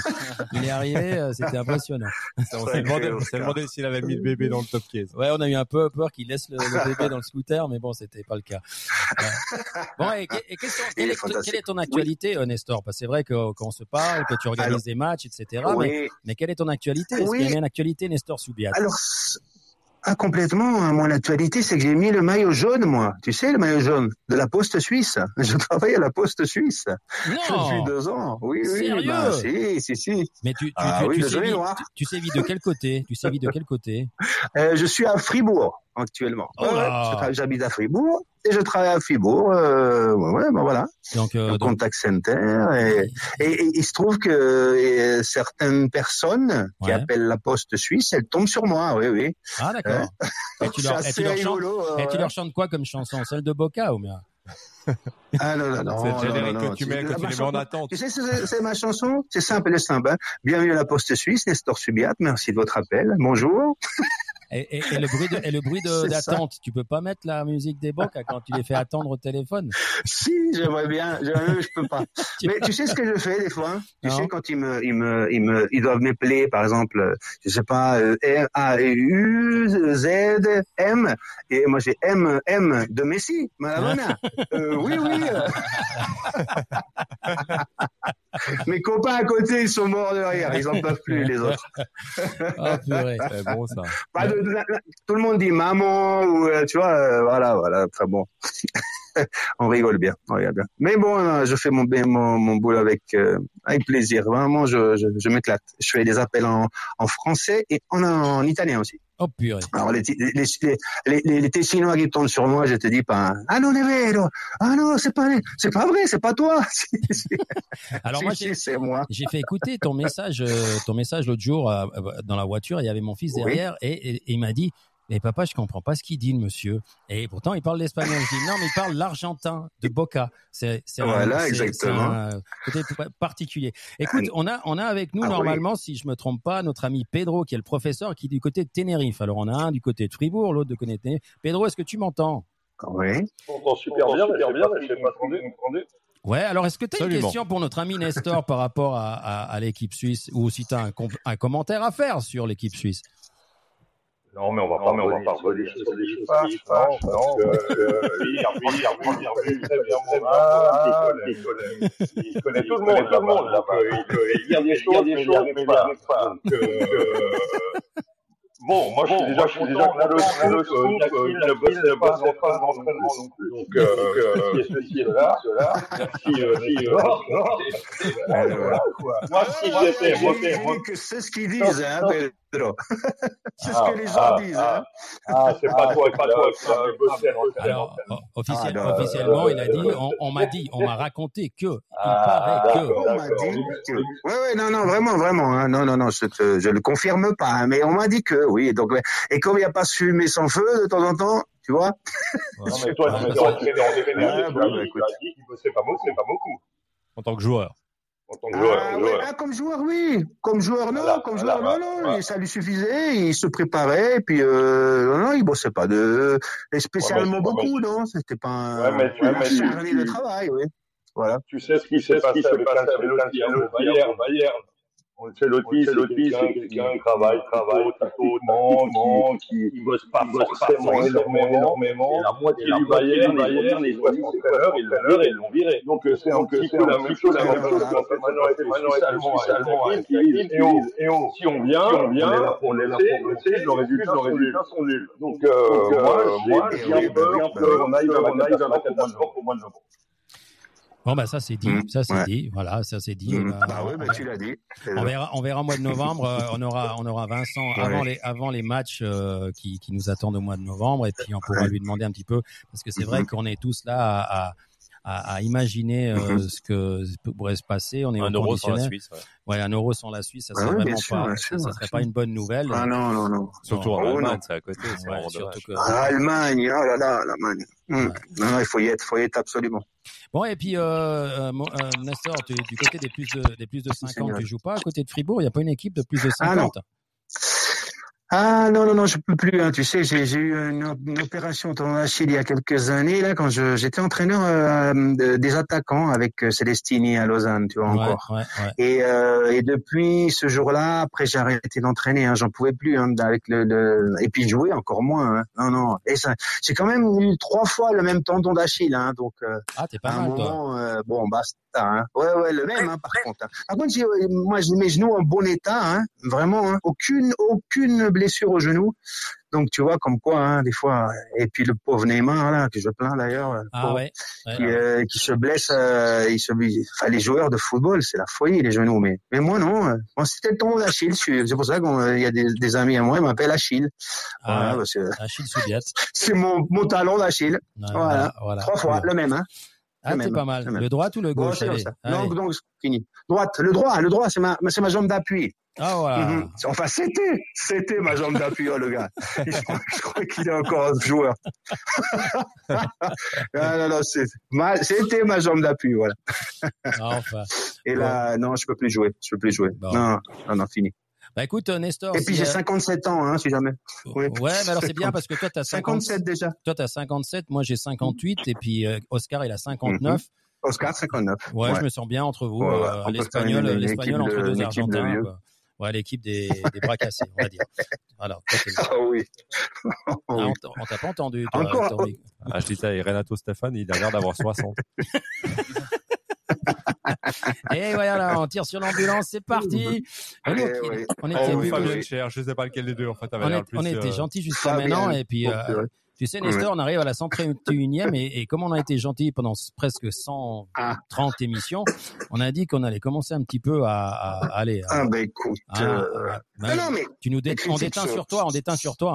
Il est arrivé, c'était impressionnant. On s'est demandé s'il avait mis le bébé dans le top case. Ouais, on a eu un peu peur qu'il laisse le bébé dans le scooter, mais bon, c'était pas le cas. Bon, et quelle est ton actualité, Nestor? Parce que c'est vrai que quand on se parle, que tu organises des matchs, etc. Oui. Mais quelle est ton actualité? Est-ce qu'il y a une actualité, Nestor Subiat? Alors, complètement, mon actualité, c'est que j'ai mis le maillot jaune, moi. Tu sais, le maillot jaune de la Poste Suisse. Je travaille à la Poste Suisse. Non. Depuis 2 ans. Oui, sérieux? Oui. Bah, si. Mais tu sévis de quel côté? Je suis à Fribourg actuellement. Oh là. J'habite à Fribourg. Et je travaille à Fribourg, voilà. Donc, contact center. Et il se trouve que certaines personnes qui appellent la Poste Suisse, elles tombent sur moi, oui. Ah, d'accord. Et tu leur chantes quoi comme chanson? Celle de Boca ou bien? Ah non. C'est le générique que tu mets quand tu es en attente. Tu sais, c'est ma chanson. C'est simple et simple. Hein. Bienvenue à la Poste Suisse, Nestor Subiat. Merci de votre appel. Bonjour. Et le bruit d'attente, tu peux pas mettre la musique des banques quand tu les fais attendre au téléphone? Si, j'aimerais bien, je peux pas. Mais tu sais ce que je fais des fois? Tu sais quand ils doivent m'appeler, par exemple, je sais pas, R, A, U, Z, M, et moi j'ai M, M de Messi, Maradona. Oui. Mes copains à côté, ils sont morts de rire, ils en peuvent plus les autres. Oh purée, c'est bon ça. Pas de tout le monde dit maman ou tu vois, voilà, très bon. on rigole bien. Mais bon, je fais mon boulot avec plaisir. Vraiment, je m'éclate. Je fais des appels en français et en italien aussi. Oh purée. Alors les Tessinois qui tombent sur moi, je te dis pas. Ah non, c'est vero. Ah non, c'est pas vrai, c'est pas toi. Alors moi, c'est moi. J'ai fait écouter ton message l'autre jour dans la voiture. Il y avait mon fils derrière et il m'a dit. Et papa, je comprends pas ce qu'il dit, le monsieur. Et pourtant, il parle l'espagnol. Je dis non, mais il parle l'argentin de Boca. C'est un côté particulier. Écoute, on a avec nous normalement, si je me trompe pas, notre ami Pedro, qui est le professeur, qui est du côté de Tenerife. Alors on a un du côté de Fribourg, l'autre de Tenerife. Pedro, est-ce que tu m'entends? Oui. On t'entend super bien. Je sais pas si vous m'entendez. Ouais, alors est-ce que tu as une question pour notre ami Nestor par rapport à l'équipe suisse, ou si tu as un commentaire à faire sur l'équipe suisse? Non, mais on va pas revenir sur des choses qui se passent. Il connaît tout le monde là-bas. Il y a des choses qui ne connaissent pas. Bon, moi je suis déjà que le Yakin ne bosse pas en entraînement non plus. Donc, ceci et cela, moi si j'étais que c'est ce qu'ils disent, hein, Pedro. C'est ce que les gens disent, hein. Ah, c'est pas toi, Alors, officiellement, il a dit, on m'a raconté que, il paraît que. On m'a dit que. Ouais, non, vraiment, non, je le confirme pas, mais on m'a dit que, oui, donc, et comme il n'y a pas fumée sans feu de temps en temps, tu vois. Ouais, non, mais toi, tu es en déménagé, tu as dit qu'il bossait pas beaucoup. En tant que joueur. Comme joueur, non. Ça lui suffisait, il se préparait, et puis, non, il bossait pas spécialement beaucoup, non, c'était pas une journée de travail, oui. Voilà. Tu sais ce qui s'est passé avec l'autre Bayern. C'est l'autisme, c'est quelqu'un qui travaille tôt, qui ne bosse pas forcément énormément. La moitié du Bayern, les joueurs ils l'ont viré. Donc c'est un petit peu la même chose. Maintenant, c'est allemand. Et si on vient, on est là pour bosser, les résultats sont nuls. Donc moi, j'ai peur qu'on aille vers la catastrophe au mois de novembre. Bon, bah, ça c'est dit. Voilà, ça c'est dit. Bah, tu l'as dit. On verra au mois de novembre. On aura Vincent avant les matchs, qui nous attendent au mois de novembre. Et puis, on pourra lui demander un petit peu. Parce que c'est vrai qu'on est tous là à imaginer ce que pourrait se passer. On est un euro sans la Suisse. Ouais, un euro sans la Suisse, ça serait pas une bonne nouvelle. Ah non. Surtout en Allemagne, c'est à côté. Allemagne, oh là là, l'Allemagne. Non, il faut y être absolument. Bon, et puis Nestor, du côté des plus de 50, tu joues pas à côté de Fribourg. Il y a pas une équipe de plus de 50. Ah non, non, non, je peux plus, hein. Tu sais, j'ai eu une opération tendon d'Achille il y a quelques années, là, quand j'étais entraîneur des attaquants avec Celestini à Lausanne, tu vois, encore. Ouais. Et depuis ce jour-là, après j'ai arrêté d'entraîner, hein, j'en pouvais plus, hein, avec et puis jouer encore moins, hein. Non. Et ça, j'ai quand même eu 3 fois le même tendon d'Achille, hein, donc. Ah, t'es pas mal, toi. Bon, basta, hein. Ouais, le même, hein, par contre. Hein. Par contre, j'ai mes genoux en bon état, hein, vraiment, hein. Aucune blessure au genou. Donc tu vois comme quoi, hein, des fois. Et puis le pauvre Neymar là, que je plains d'ailleurs, qui se blesse, enfin les joueurs de football, c'est la folie les genoux, mais moi non, moi c'était le tendon d'Achille, c'est pour ça qu'il y a des amis à moi, ils m'appellent Achille. Voilà, Achille Subiat. C'est mon talon d'Achille. Voilà. 3 fois le même, hein. Ah, c'est pas mal. Le droite ou le gauche? Ouais, donc fini. Droite, le droit, c'est ma jambe d'appui. Ah ouais. Mm-hmm. Enfin, c'était ma jambe d'appui, oh, le gars. Je crois qu'il est encore un joueur. Non, c'était ma jambe d'appui, voilà. Enfin. Et là, non, je peux plus jouer. Bon. Non, fini. Bah écoute, Nestor. Et puis j'ai 57 ans, hein, si jamais. Oui. Ouais, mais alors c'est bien parce que toi t'as 57 déjà. Toi t'as 57, moi j'ai 58 et puis Oscar il a 59. Mm-hmm. Oscar 59. Ouais, je me sens bien entre vous, l'espagnol entre deux Argentins. Ouais, l'équipe des bras cassés, on va dire. Alors, toi, oui. On t'a pas entendu. Toi, encore. Ah, je dis ça, et Renato Stéphane, il a l'air d'avoir 60. Et voilà, on tire sur l'ambulance, c'est parti. Je sais pas lequel des deux en fait. On était gentils jusqu'à maintenant, et puis tu sais, Nestor, on arrive à la 131e et comme on a été gentils pendant presque 130 émissions, on a dit qu'on allait commencer un petit peu à aller. Écoute, mais tu nous on déteint sur toi,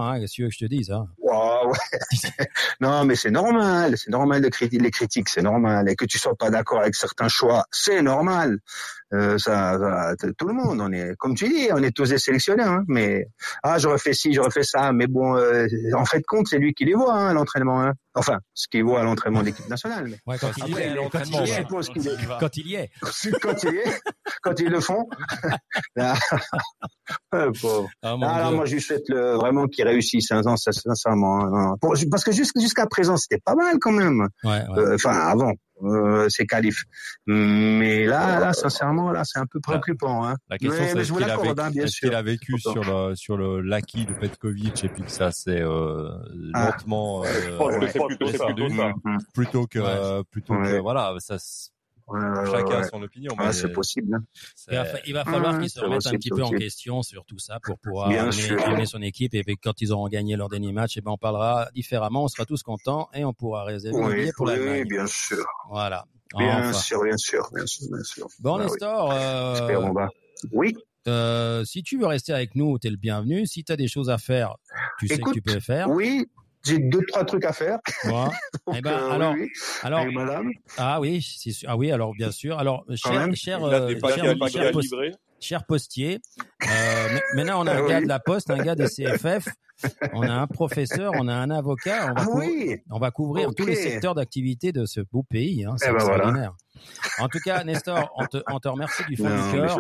hein, qu'est-ce que je te dise, hein. Wow, ouais. Non, mais c'est normal les critiques, c'est normal, et que tu sois pas d'accord avec certains choix, c'est normal. Ça, tout le monde, on est, comme tu dis, on est tous des sélectionneurs, hein, mais j'aurais fait ci, j'aurais fait ça, mais bon, en fait, compte, c'est lui qui les voit, hein, à l'entraînement, hein. Enfin, ce qu'il voit à l'entraînement de l'équipe nationale. Mais... Ouais, quand ils le font. Alors, moi, je lui souhaite vraiment qu'ils réussissent, hein, sincèrement. Hein. Parce que jusqu'à présent, c'était pas mal quand même. Avant. C'est qualif, mais là sincèrement c'est un peu préoccupant, hein. La question c'est est-ce qu'il a vécu sur le l'acquis de Petkovic et puis que ça c'est lentement plutôt que voilà, ça chacun a son opinion. C'est possible, hein. Il va falloir qu'ils se remettent un petit peu en question sur tout ça pour pouvoir amener son équipe. Et puis quand ils auront gagné leur dernier match, on parlera différemment, on sera tous contents et on pourra réserver le billet pour l'Allemagne. Oui, bien sûr. Voilà. Bien sûr. Bon, Nestor, espérons bas. Oui. Si tu veux rester avec nous, t'es le bienvenu. Si t'as des choses à faire, tu sais que tu peux le faire. Oui. J'ai 2-3 trucs à faire. Bon. Alors, madame. Ah oui, alors bien sûr. Alors, cher postier, maintenant on a un gars de la poste, un gars des CFF, on a un professeur, on a un avocat, on va couvrir tous les secteurs d'activité de ce beau pays, hein, c'est extraordinaire. Voilà. En tout cas, Nestor, on te remercie du fond du cœur.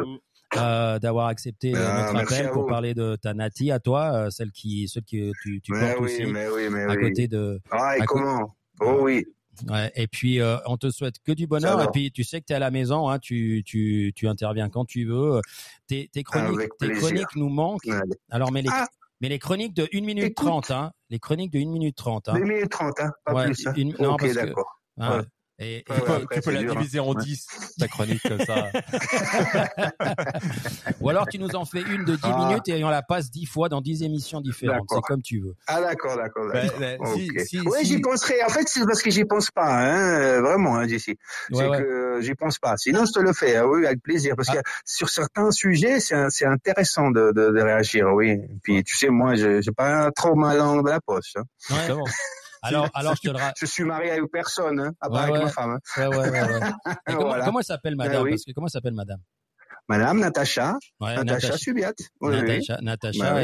D'avoir accepté notre appel pour parler de ta nati à toi, celle que tu portes aussi à côté de. Et puis on te souhaite que du bonheur, et puis tu sais que t'es à la maison, hein, tu interviens quand tu veux. Tes chroniques nous manquent. Allez. Alors mais les chroniques de 1 minute 30, hein, pas plus. Hein. D'accord. Hein, ouais. Tu peux la diviser en 10, ta chronique, comme ça. Ou alors tu nous en fais une de 10 minutes et on la passe 10 fois dans 10 émissions différentes. D'accord. C'est comme tu veux. Ah, d'accord. Si, j'y penserai. En fait, c'est parce que j'y pense pas, hein. Vraiment, hein, JC. Que j'y pense pas. Sinon, je te le fais. Oui, avec plaisir. Parce que sur certains sujets, c'est intéressant de réagir. Oui. Puis, tu sais, moi, j'ai pas trop ma langue dans la poche, hein. Ouais, c'est bon. Alors je suis marié à une personne, hein, à part avec ma femme. Hein. Ouais. Et comment elle s'appelle, madame? Parce que comment s'appelle madame? Madame Natacha. Ouais, Natacha Subiat. Natacha,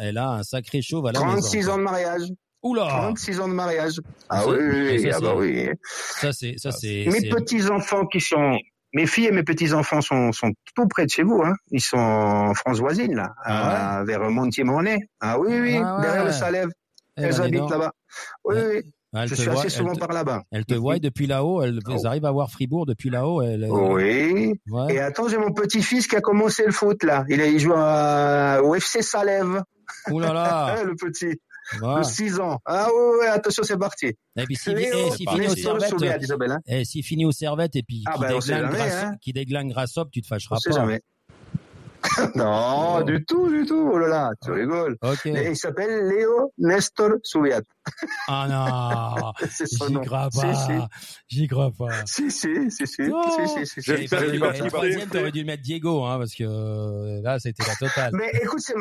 elle a un sacré chauve à la maison. 36 ans de mariage. Oula! 36 ans de mariage. Ah oui. Ça, c'est mes petits enfants qui sont Mes filles et mes petits-enfants sont tout près de chez vous, hein. Ils sont en France voisine, là, vers Montier-Mornay. Ah oui, oui, ah ouais, derrière le Salève. Elles habitent là-bas. Oui, oui. Je suis assez souvent par là-bas. Elles te voient depuis là-haut, elles arrivent à voir Fribourg depuis là-haut. Oui. Ouais. Et attends, j'ai mon petit-fils qui a commencé le foot, là. Il joue au FC Salève. Ouh là là. Le petit. Voilà. De 6 ans. Ah oui, ouais, attention, c'est parti. Et puis s'il finit au Servette et puis qu'il déglingue Grassop, tu te fâcheras pas. Jamais. Non, du tout, du tout. Oh là là, tu rigoles. Okay. Il s'appelle Léo Nestor Subiat. Ah non, j'y crois pas. Si. Troisième, t'aurais dû le mettre Diego, hein, parce que là, c'était la totale. Mais écoute, c'est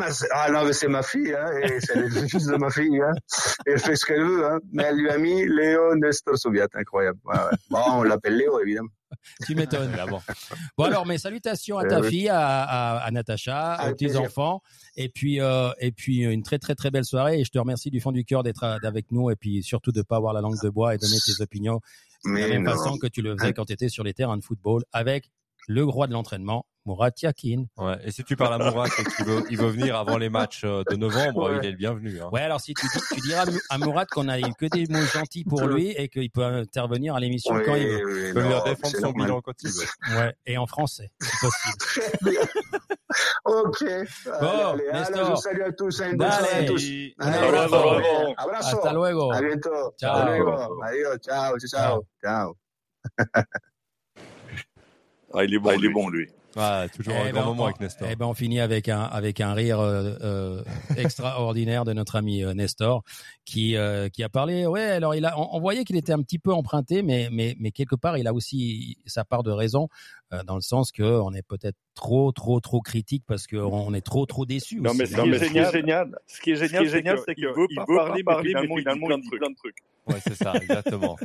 ma fille, hein, et c'est le fils de ma fille, hein. Elle fait ce qu'elle veut, hein. Mais elle lui a mis Léo Nestor Subiat, incroyable. Ouais, ouais. Bon, on l'appelle Léo, évidemment. Tu m'étonnes, là, bon. Bon, alors, mes salutations à ta fille, à Natacha, aux petits-enfants, et puis une très, très, très belle soirée, et je te remercie du fond du cœur d'être avec nous, et puis surtout de ne pas avoir la langue de bois et donner tes opinions de la même façon que tu le faisais quand tu étais sur les terrains de football avec le roi de l'entraînement, Murat Yakin. Ouais, et si tu parles à Murat et qu'il veut venir avant les matchs de novembre, il est le bienvenu. Hein. Ouais, alors si tu diras à Murat qu'on a eu que des mots gentils pour lui et qu'il peut intervenir à l'émission quand il veut. Il peut venir défendre son bilan quand il veut. Ouais, et en français, si possible. Ok. Bon, Nestor. Je salue à tous. Bonne soirée à tous. Allez, abrazo. Hasta luego. A bientôt. Ciao. Adios. Ciao. Ah, il est bon, lui. Ah, toujours un grand moment avec Nestor. Eh ben, on finit avec un rire extraordinaire de notre ami Nestor qui a parlé. Ouais, alors on voyait qu'il était un petit peu emprunté, mais quelque part il a aussi sa part de raison dans le sens que on est peut-être trop critique parce que on est trop déçu. Non, mais ce qui est génial. Ce qui est génial, c'est qu'il veut pas parler, mais finalement il dit plein de trucs. Ouais, c'est ça, exactement.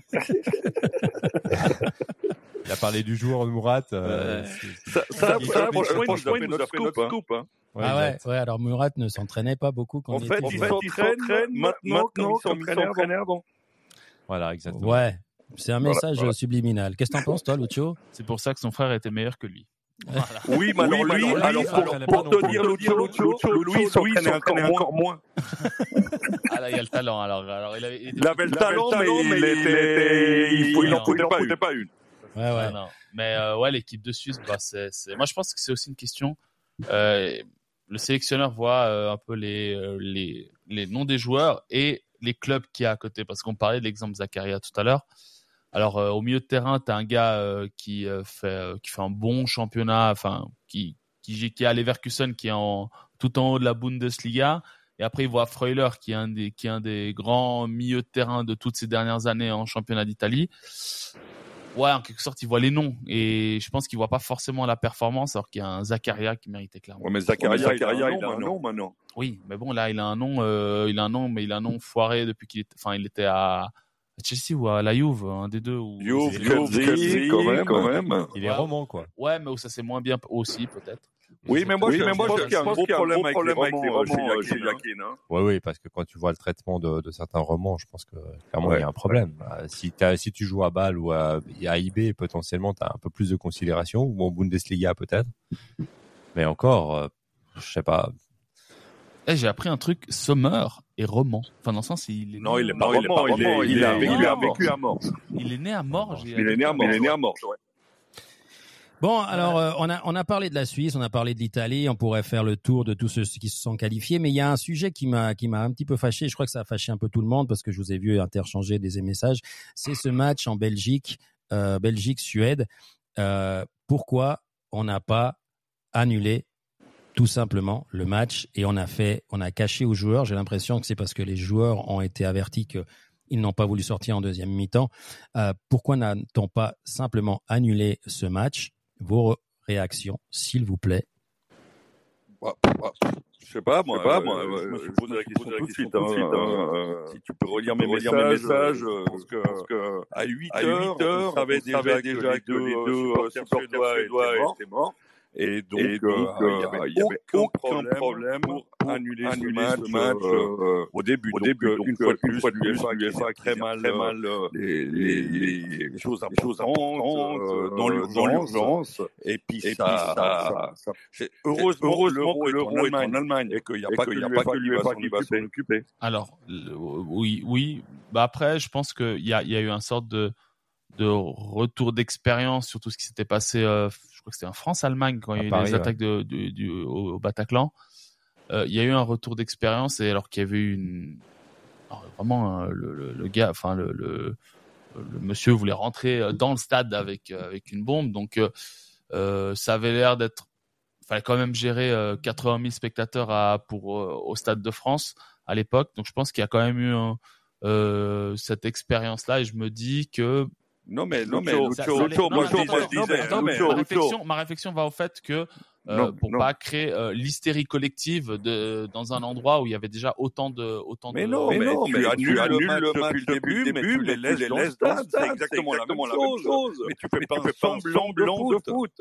Il a parlé du jour de Murat. Ça, franchement, il nous a fait notre scoop. Hein. Ouais, alors Murat ne s'entraînait pas beaucoup quand il était jeune. En fait, il s'entraîne maintenant comme il s'entraînait avant. Voilà, exactement. Ouais, c'est un message subliminal. Qu'est-ce que t'en penses, toi, Lucio ? C'est pour ça que son frère était meilleur que lui. Voilà. Oui, mais alors lui, pour te dire Lucio, Louis s'entraînait encore moins. Ah là, il y a le talent. Alors, il avait le talent, mais il n'en coûtait pas une. Ouais. Non. Mais l'équipe de Suisse, moi je pense que c'est aussi une question. Le sélectionneur voit un peu les noms des joueurs et les clubs qu'il y a à côté. Parce qu'on parlait de l'exemple Zakaria tout à l'heure. Alors au milieu de terrain, t'as un gars qui fait un bon championnat, enfin qui a Leverkusen qui est tout en haut de la Bundesliga. Et après il voit Freuler qui est un des grands milieux de terrain de toutes ces dernières années en championnat d'Italie. Ouais, en quelque sorte, il voit les noms et je pense qu'il voit pas forcément la performance, alors qu'il y a un Zakaria qui méritait clairement. Ouais, mais Zakaria, il a un nom maintenant. Oui, mais bon, là, il a un nom foiré depuis qu'il était à Chelsea ou à la Juve, un des deux. Juve, quand même. Il est roman, quoi. Ouais, mais ça c'est moins bien aussi, peut-être. Oui, mais moi, je pense qu'il y a un gros problème avec les romans chez Yakin. Oui, parce que quand tu vois le traitement de certains romans, je pense que clairement il y a un problème. Si tu joues à Bâle ou à IB, potentiellement tu as un peu plus de considération, ou en Bundesliga peut-être. Mais encore, je sais pas. J'ai appris un truc, Sommer est roman. Enfin, dans le sens, il est. Non, il est pas roman, il a vécu à Morges. Il est né à Morges. Ouais. Bon, alors on a parlé de la Suisse, on a parlé de l'Italie, on pourrait faire le tour de tous ceux qui se sont qualifiés, mais il y a un sujet qui m'a un petit peu fâché. Je crois que ça a fâché un peu tout le monde parce que je vous ai vu interchanger des messages. C'est ce match en Belgique, Belgique-Suède. Pourquoi on n'a pas annulé tout simplement le match et on a caché aux joueurs. J'ai l'impression que c'est parce que les joueurs ont été avertis que ils n'ont pas voulu sortir en deuxième mi-temps. Pourquoi n'a-t-on pas simplement annulé ce match ? Vos réactions, s'il vous plaît. Je sais pas, moi. Je me suis posé la question tout de suite. Si tu peux relire mes messages, parce que à 8 heures, on savait déjà que les deux supporters suédois étaient morts. Et donc, il n'y avait aucun problème pour annuler ce match au début. Donc, une fois de plus, l'UEFA crée très mal les choses importantes dans l'urgence. Et puis, ça heureusement que l'euro est en Allemagne et qu'il n'y a pas que l'UEFA qui va s'en occuper. Alors, oui. Après, je pense qu'il y a eu une sorte de retour d'expérience sur tout ce qui s'était passé, je crois que c'était en France-Allemagne quand il y a eu Paris, les attaques au Bataclan. Il y a eu un retour d'expérience, et alors qu'il y avait eu le gars, enfin le monsieur voulait rentrer dans le stade avec une bombe, donc ça avait l'air d'être, fallait quand même gérer 80 000 spectateurs au Stade de France à l'époque, donc je pense qu'il y a quand même eu cette expérience-là, et je me dis que ma réflexion va au fait que pour pas créer l'hystérie collective dans un endroit où il y avait déjà autant de. Mais tu annules le match depuis le début, mais les laisses dans le stade, c'est exactement la même chose. Mais tu fais pas semblant de foot.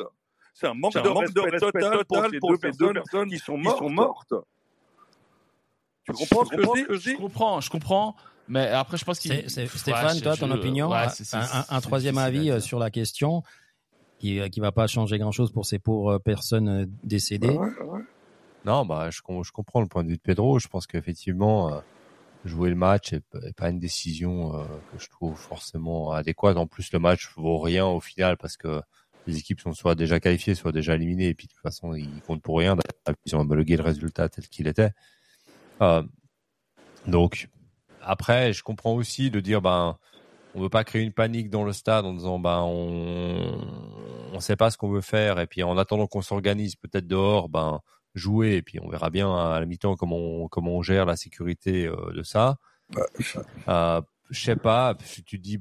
C'est un manque de respect total pour ces deux personnes qui sont mortes. Tu comprends ce que je dis ? Je comprends. Mais après, je pense qu'il. Stéphane, toi, ton opinion, un troisième avis sur la question, qui ne va pas changer grand-chose pour ces pauvres personnes décédées. Ouais. Non, je comprends le point de vue de Pedro. Je pense qu'effectivement, jouer le match n'est pas une décision que je trouve forcément adéquate. En plus, le match ne vaut rien au final, parce que les équipes sont soit déjà qualifiées, soit déjà éliminées. Et puis, de toute façon, ils ne comptent pour rien. Ils ont homologué le résultat tel qu'il était. Donc... Après, je comprends aussi de dire, on veut pas créer une panique dans le stade en disant, on sait pas ce qu'on veut faire, et puis en attendant qu'on s'organise peut-être dehors, jouer, et puis on verra bien à la mi-temps comment on gère la sécurité de ça. Je sais pas, si tu dis,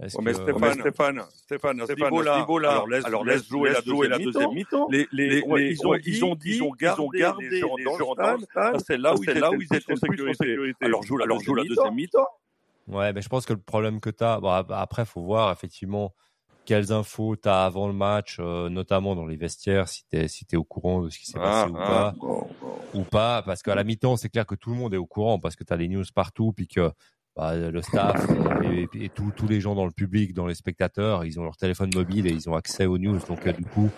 Stéphane, à ce niveau-là, alors laisse jouer la deuxième mi-temps. Ils ont gardé les gens dans le stade. C'est là où ils étaient en sécurité. Alors joue la deuxième mi-temps. Ouais, mais je pense que le problème que tu as... Après, il faut voir effectivement quelles infos tu as avant le match, notamment dans les vestiaires, si tu es au courant de ce qui s'est passé ou pas. Parce qu'à la mi-temps, c'est clair que tout le monde est au courant, parce que tu as les news partout, puis que... le staff et tous les gens dans le public, dans les spectateurs, ils ont leur téléphone mobile et ils ont accès aux news. Donc, du coup,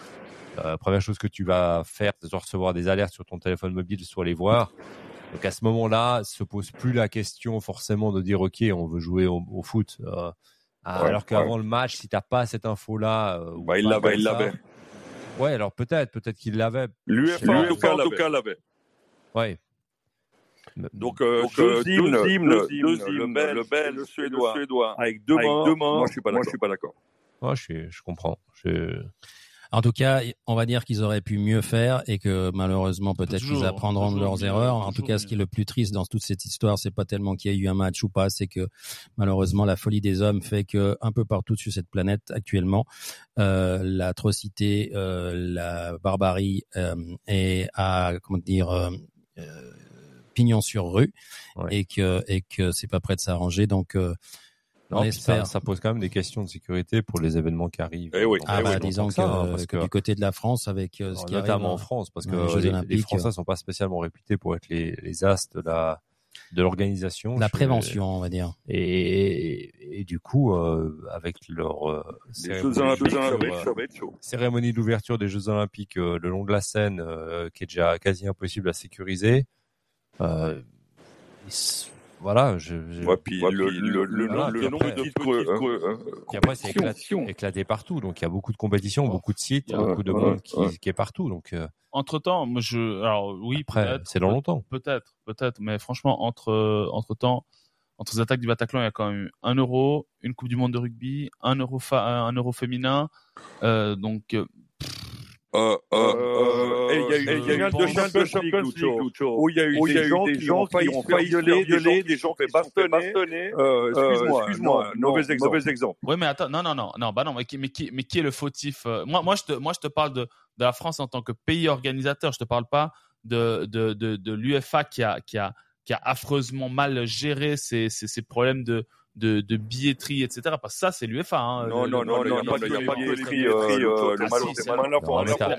première chose que tu vas faire, c'est de recevoir des alertes sur ton téléphone mobile, soit les voir. Donc, à ce moment-là, se pose plus la question forcément de dire « Ok, on veut jouer au foot ». Alors qu'avant le match, si tu n'as pas cette info-là… il l'avait. Ouais, alors peut-être qu'il l'avait. L'UEFA, en tout cas, l'avait. Ouais. Donc, deux hymnes, le suédois, avec deux mains. Moi, je suis pas d'accord. Moi, je comprends. En tout cas, on va dire qu'ils auraient pu mieux faire et que malheureusement, peut-être qu'ils apprendront de leurs erreurs. En tout cas, ce qui est le plus triste dans toute cette histoire, c'est pas tellement qu'il y a eu un match ou pas, c'est que malheureusement, la folie des hommes fait que un peu partout sur cette planète actuellement, l'atrocité, la barbarie est à pignon sur rue, et que c'est pas prêt de s'arranger, donc on espère. Ça pose quand même des questions de sécurité pour les événements qui arrivent. Disons que du côté de la France, avec ce qui notamment arrive, en France, parce que les Français sont pas spécialement réputés pour être les as de l'organisation, la prévention, on va dire, et du coup avec leur cérémonie d'ouverture des Jeux Olympiques le long de la Seine, qui est déjà quasi impossible à sécuriser. Après, c'est éclaté partout, donc il y a beaucoup de compétitions, beaucoup de sites, beaucoup de monde qui est partout, donc entre-temps, c'est dans longtemps, peut-être, mais franchement, entre-temps, entre les attaques du Bataclan, il y a quand même eu un euro, une coupe du monde de rugby, un euro féminin, donc il y a eu deux Champions League, où il y a eu des gens qui ont failli violer, des gens qui ont fait bastonner. Excuse-moi, mauvais exemple. Oui, mais attends, non, mais qui est le fautif? Moi, je te parle de la France en tant que pays organisateur. Je te parle pas de l'UEFA qui a affreusement mal géré ces problèmes de de billetterie, etc. Parce que ça, c'est l'UEFA. Hein. Non, il n'y a pas de billetterie.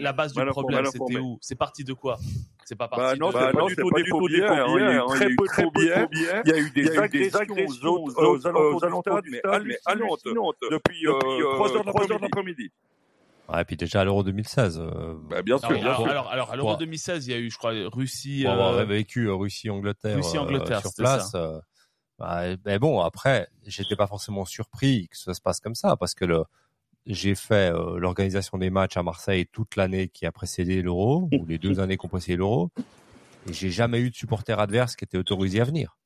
La base du problème, c'était où ? C'est parti de quoi ? C'est pas parti de... Non, c'est pas du tout des faux billets. Très peu de billets. Il y a eu des agressions aux alentours du stade, mais hallucinantes, depuis 3h de l'après-midi. Ah, et puis déjà à l'Euro 2016. Bien sûr. Alors à l'Euro 2016, il y a eu, je crois, Russie. On a vécu Russie-Angleterre sur place. Mais bon, après, j'étais pas forcément surpris que ça se passe comme ça, parce que j'ai fait l'organisation des matchs à Marseille toute l'année qui a précédé l'Euro, ou les deux années qui ont précédé l'Euro, et j'ai jamais eu de supporters adverses qui étaient autorisés à venir.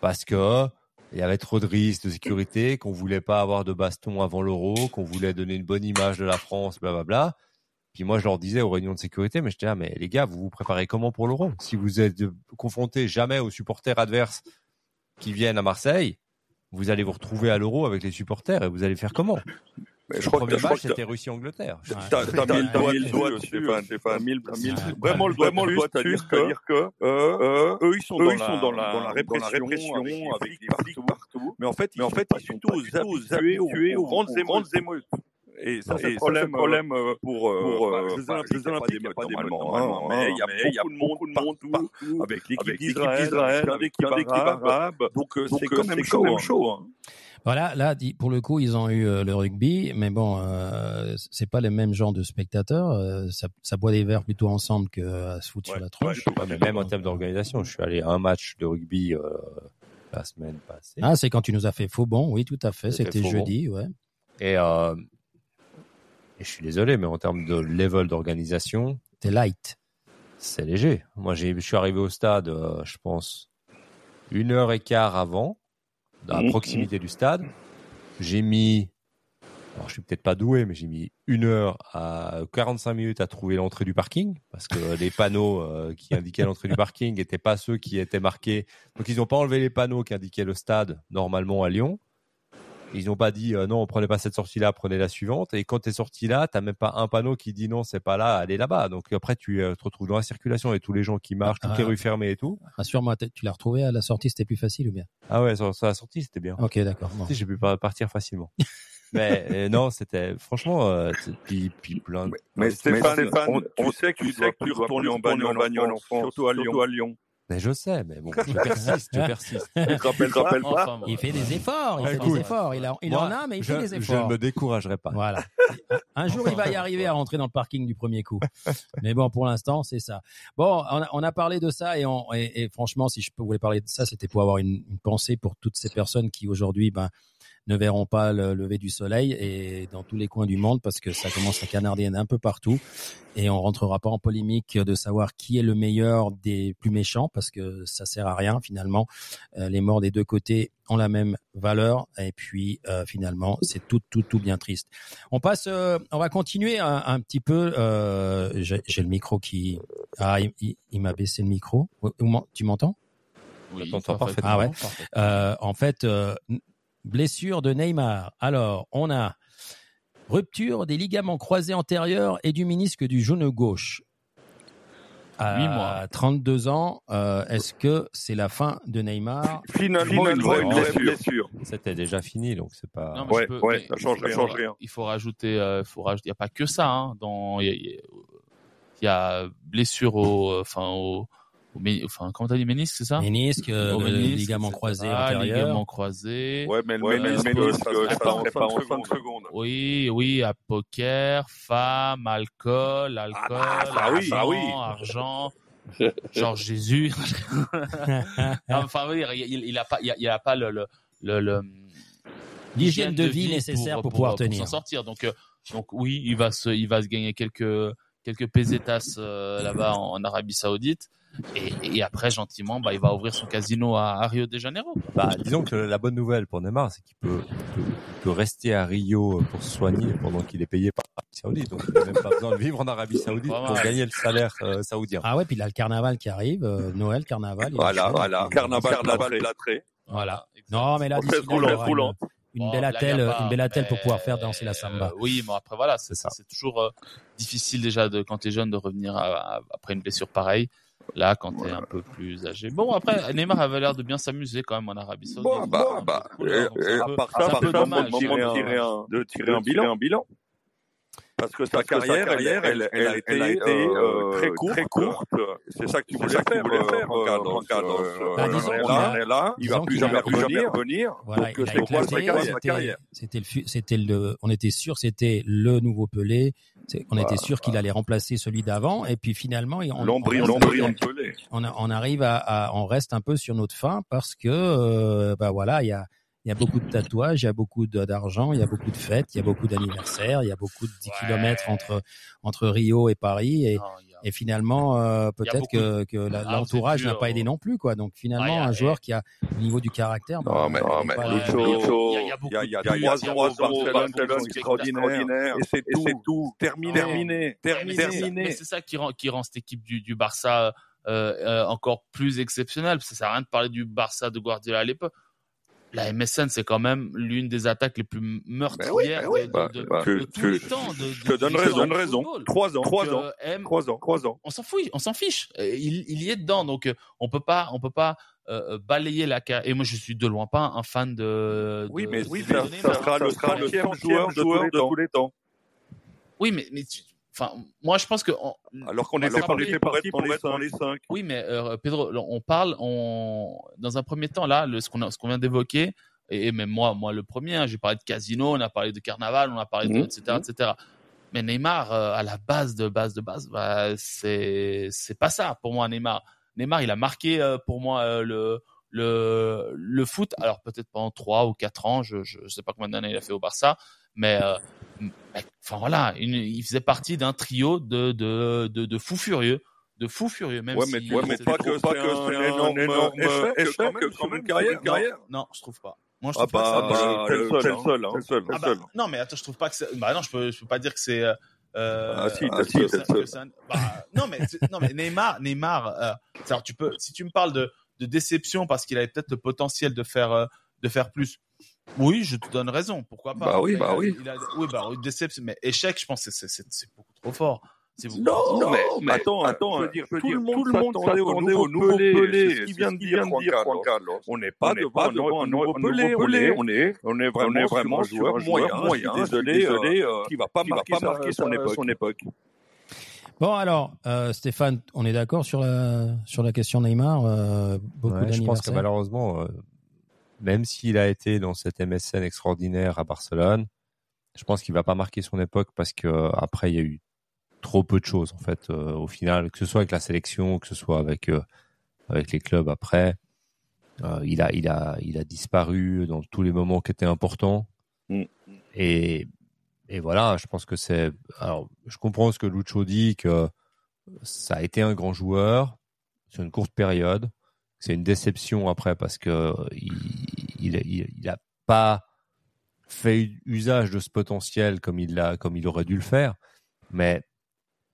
Parce que il y avait trop de risques de sécurité, qu'on voulait pas avoir de baston avant l'Euro, qu'on voulait donner une bonne image de la France, blablabla. Puis moi, je leur disais aux réunions de sécurité, mais je disais, mais les gars, vous vous préparez comment pour l'Euro? Si vous êtes confrontés jamais aux supporters adverses qui viennent à Marseille, vous allez vous retrouver à l'Euro avec les supporters et vous allez faire comment? Mais je crois que le match, c'était Russie-Angleterre. T'as mis le doigt dessus, Stéphane. Vraiment le doigt c'est-à-dire que eux, ils sont dans la répression, avec des flics partout. Mais en fait, ils sont tous habitués aux grandes émeutes. Et ça, c'est un problème pour les Olympiques, pas des moments. Mais il y a beaucoup de monde avec l'équipe d'Israël, avec l'équipe arabe. Donc, c'est quand même chaud. Voilà, là, pour le coup, ils ont eu le rugby, mais bon, c'est pas les mêmes genres de spectateurs. Ça boit des verres plutôt ensemble qu'à se foutre sur la tronche. Même en termes d'organisation, je suis allé à un match de rugby la semaine passée. Ah, c'est quand tu nous as fait faux bon, oui, tout à fait. C'était jeudi, ouais. Et je suis désolé, mais en termes de level d'organisation, t'es light. C'est léger. Moi, je suis arrivé au stade, je pense, 1h15 avant, à proximité du stade. J'ai mis, alors je suis peut-être pas doué, mais j'ai mis 1h45 à trouver l'entrée du parking, parce que les panneaux qui indiquaient l'entrée du parking n'étaient pas ceux qui étaient marqués. Donc, ils n'ont pas enlevé les panneaux qui indiquaient le stade, normalement, à Lyon. Ils n'ont pas dit non, prenez pas cette sortie-là, prenez la suivante. Et quand tu es sorti là, tu n'as même pas un panneau qui dit non, c'est pas là, allez là-bas. Donc après, tu te retrouves dans la circulation et tous les gens qui marchent, toutes les rues fermées et tout. Rassure-moi, tu l'as retrouvé à la sortie, c'était plus facile ou bien? Ah ouais, à la sortie, c'était bien. Ok, d'accord. Bon. J'ai pu partir facilement. Mais non, c'était franchement puis plein de... Mais Stéphane, on sait que tu retournes en bagnole en France, surtout à Lyon. Mais je sais, mais bon, je persiste. Rappelle pas. Il fait des efforts, il fait des efforts. Je ne me découragerai pas. Voilà. Un jour, il va y arriver à rentrer dans le parking du premier coup. Mais bon, pour l'instant, c'est ça. Bon, on a parlé de ça et franchement, si je voulais parler de ça, c'était pour avoir une pensée pour toutes ces personnes qui aujourd'hui, ne verront pas le lever du soleil et dans tous les coins du monde parce que ça commence à canarder un peu partout et on rentrera pas en polémique de savoir qui est le meilleur des plus méchants parce que ça sert à rien finalement. Les morts des deux côtés ont la même valeur et puis finalement c'est tout bien triste. On passe, on va continuer un petit peu. J'ai le micro qui il m'a baissé le micro. Tu m'entends ? Oui, je t'entends parfaitement. Ah ouais. En fait. Blessure de Neymar. Alors, on a rupture des ligaments croisés antérieurs et du ménisque du genou gauche. À 8 mois. 32 ans, est-ce que c'est la fin de Neymar ? Finalement, une blessure. C'était déjà fini, donc c'est pas... Non, ça change rien. Il faut rajouter... Il n'y a pas que ça. Il y a blessure comment t'as dit, ménisque, c'est ça? Ménisque, ligament croisé antérieur. Ligament croisé. Ouais, mais ménisque, ça en 30 secondes. Oui, à poker, femme, alcool, argent. Genre Jésus. Il a pas le l'hygiène de vie nécessaire pour pouvoir tenir. Pour s'en sortir. Donc oui, il va se gagner quelques pesetas là-bas en Arabie Saoudite. Et après, gentiment, il va ouvrir son casino à Rio de Janeiro. Disons que la bonne nouvelle pour Neymar, c'est qu'il peut rester à Rio pour se soigner pendant qu'il est payé par l'Arabie Saoudite. Donc, il n'a même pas besoin de vivre en Arabie Saoudite pour gagner le salaire saoudien. Ah ouais, puis il a le carnaval qui arrive, Noël, carnaval. Voilà. Carnaval et l'attrait. Voilà. Non, mais là, roulant. Une belle attelle pour pouvoir faire danser la samba. Oui, mais après, voilà, c'est toujours difficile déjà quand t'es jeune de revenir après une blessure pareille. Là, quand t'es un peu plus âgé. Bon, après, Neymar avait l'air de bien s'amuser quand même en Arabie Saoudite. Bon, à part ça, de tirer un bilan. Parce que sa carrière, elle a été très courte. C'est ça que tu voulais faire. On est là, il va plus jamais revenir. Voilà, donc c'est quoi sa carrière ? On était sûr, c'était le nouveau Pelé. On était sûr qu'il allait remplacer celui d'avant. Et puis finalement, on reste un peu sur notre faim parce que, il y a. Il y a beaucoup de tatouages, il y a beaucoup d'argent, il y a beaucoup de fêtes, il y a beaucoup d'anniversaires, il y a beaucoup de 10 kilomètres entre Rio et Paris. Et finalement, peut-être que l'entourage n'a pas aidé non plus, quoi. Donc finalement, un joueur qui a, au niveau du caractère, il y a 3 ans au Barcelone, c'est extraordinaire. Et c'est tout. Terminé. Mais c'est ça qui rend cette équipe du Barça encore plus exceptionnelle. Parce que ça sert à rien de parler du Barça de Guardiola à l'époque. La MSN, c'est quand même l'une des attaques les plus meurtrières de tous les temps. Je te donne raison. 3 ans. On s'en fiche. Il y est dedans, donc on peut pas balayer la carrière. Et moi, je suis de loin pas un fan de. Ça sera le joueur de tous les temps. Oui, mais. Moi, je pense que. Alors qu'on était parti pour être dans les 5. Oui, mais Pedro, dans un premier temps, là, ce qu'on vient d'évoquer, et même moi le premier, j'ai parlé de casino, on a parlé de carnaval, on a parlé de. etc. Mais Neymar, à la base, c'est pas ça pour moi, Neymar. Neymar, il a marqué pour moi le foot. Alors peut-être pendant 3 ou 4 ans, je sais pas combien d'années il a fait au Barça, mais. Il faisait partie d'un trio de fous furieux. Mais tu trouves pas que c'est un énorme effet sur une carrière? Non, je trouve pas. Moi, je trouve pas que c'est le seul. Non, mais attends, je trouve pas que c'est... Bah non, je peux pas dire que c'est... Non, mais Neymar... Alors, tu peux... Si tu me parles de déception parce qu'il avait peut-être le potentiel de faire plus... Oui, je te donne raison. Pourquoi pas? Bah oui. Déception, mais échec, je pense que c'est beaucoup trop fort. Attends. Tout le monde s'attendait au nouveau Pelé. C'est ce qu'il vient de dire Juan Carlos. On n'est pas devant un nouveau Pelé. On est vraiment sur un joueur moyen. Désolé, qui va pas marquer son époque. Bon alors, Stéphane, on est d'accord sur la question Neymar. Je pense que malheureusement. Même s'il a été dans cette MSN extraordinaire à Barcelone, je pense qu'il ne va pas marquer son époque parce qu'après, il y a eu trop peu de choses, en fait, au final, que ce soit avec la sélection, que ce soit avec les clubs après. Il a disparu dans tous les moments qui étaient importants. Et voilà, je pense que c'est... Alors, je comprends ce que Lucho dit, que ça a été un grand joueur sur une courte période. C'est une déception après parce que il a pas fait usage de ce potentiel comme il aurait dû le faire. Mais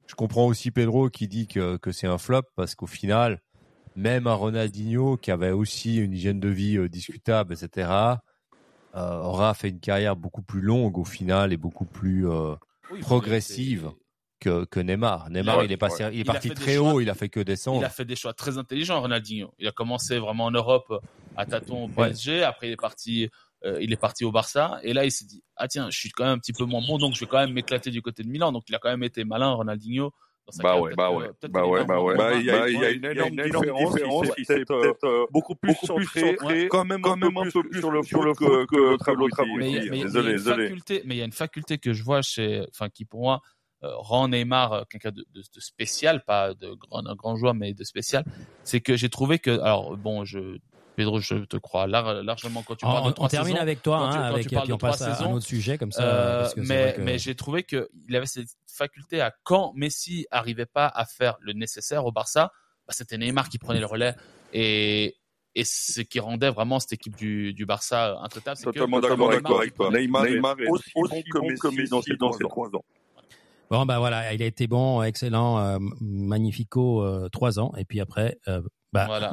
je comprends aussi Pedro qui dit que c'est un flop parce qu'au final, même un Ronaldinho qui avait aussi une hygiène de vie discutable, etc., aura fait une carrière beaucoup plus longue au final et beaucoup plus progressive. Que Neymar. Il est parti très haut, il a fait que descendre. Il a fait des choix très intelligents, Ronaldinho. Il a commencé vraiment en Europe à tâtons au PSG. Après, il est parti au Barça. Et là, il s'est dit « Ah tiens, je suis quand même un petit peu moins bon, donc je vais quand même m'éclater du côté de Milan. » Donc, il a quand même été malin, Ronaldinho. Il y a une énorme différence. Il s'est beaucoup plus centré, quand même un peu plus sur le foot que l'autre. Mais il y a une faculté que je vois qui, pour moi, rend Neymar quelqu'un de spécial, pas de grand joueur, mais de spécial, c'est que j'ai trouvé que... Alors, bon, Pedro, je te crois largement quand tu parles de 3 saisons. On termine avec toi, puis on passe à un autre sujet, comme ça. Mais j'ai trouvé qu'il avait cette faculté à, quand Messi n'arrivait pas à faire le nécessaire au Barça, c'était Neymar qui prenait le relais et ce qui rendait vraiment cette équipe du Barça intraitable. Totalement d'accord avec toi. Neymar est aussi bon que Messi dans ces 3 ans. Bon, il a été bon, excellent, magnifico, 3 ans. Et puis après,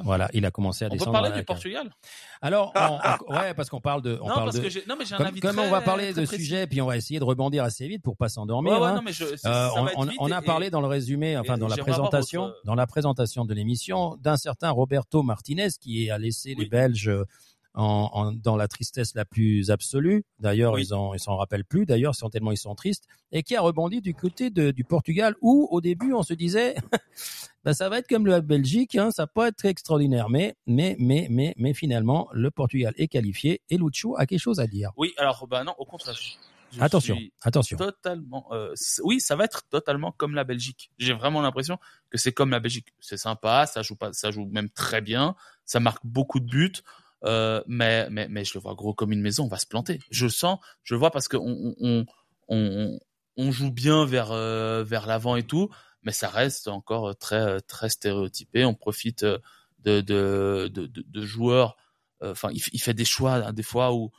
Voilà, il a commencé à descendre. On peut parler du Portugal ? Alors, ouais, parce qu'on parle de. Comme on va parler de sujet, puis on va essayer de rebondir assez vite pour pas s'endormir. Ouais, hein. On a parlé dans le résumé, enfin dans la présentation de l'émission, d'un certain Roberto Martinez qui a laissé les Belges dans la tristesse la plus absolue. D'ailleurs, ils s'en rappellent plus. D'ailleurs, tellement ils sont tristes. Et qui a rebondi du côté du Portugal, où au début on se disait, ça va être comme la Belgique, hein, ça va pas être très extraordinaire. Mais finalement, le Portugal est qualifié et Lucho a quelque chose à dire. Oui, alors non, au contraire. Attention. Totalement. Ça va être totalement comme la Belgique. J'ai vraiment l'impression que c'est comme la Belgique. C'est sympa, ça joue même très bien, ça marque beaucoup de buts. Mais je le vois gros comme une maison, on va se planter. Je vois parce que on joue bien vers l'avant et tout, mais ça reste encore très très stéréotypé. On profite de joueurs. Enfin, il fait des choix hein, des fois où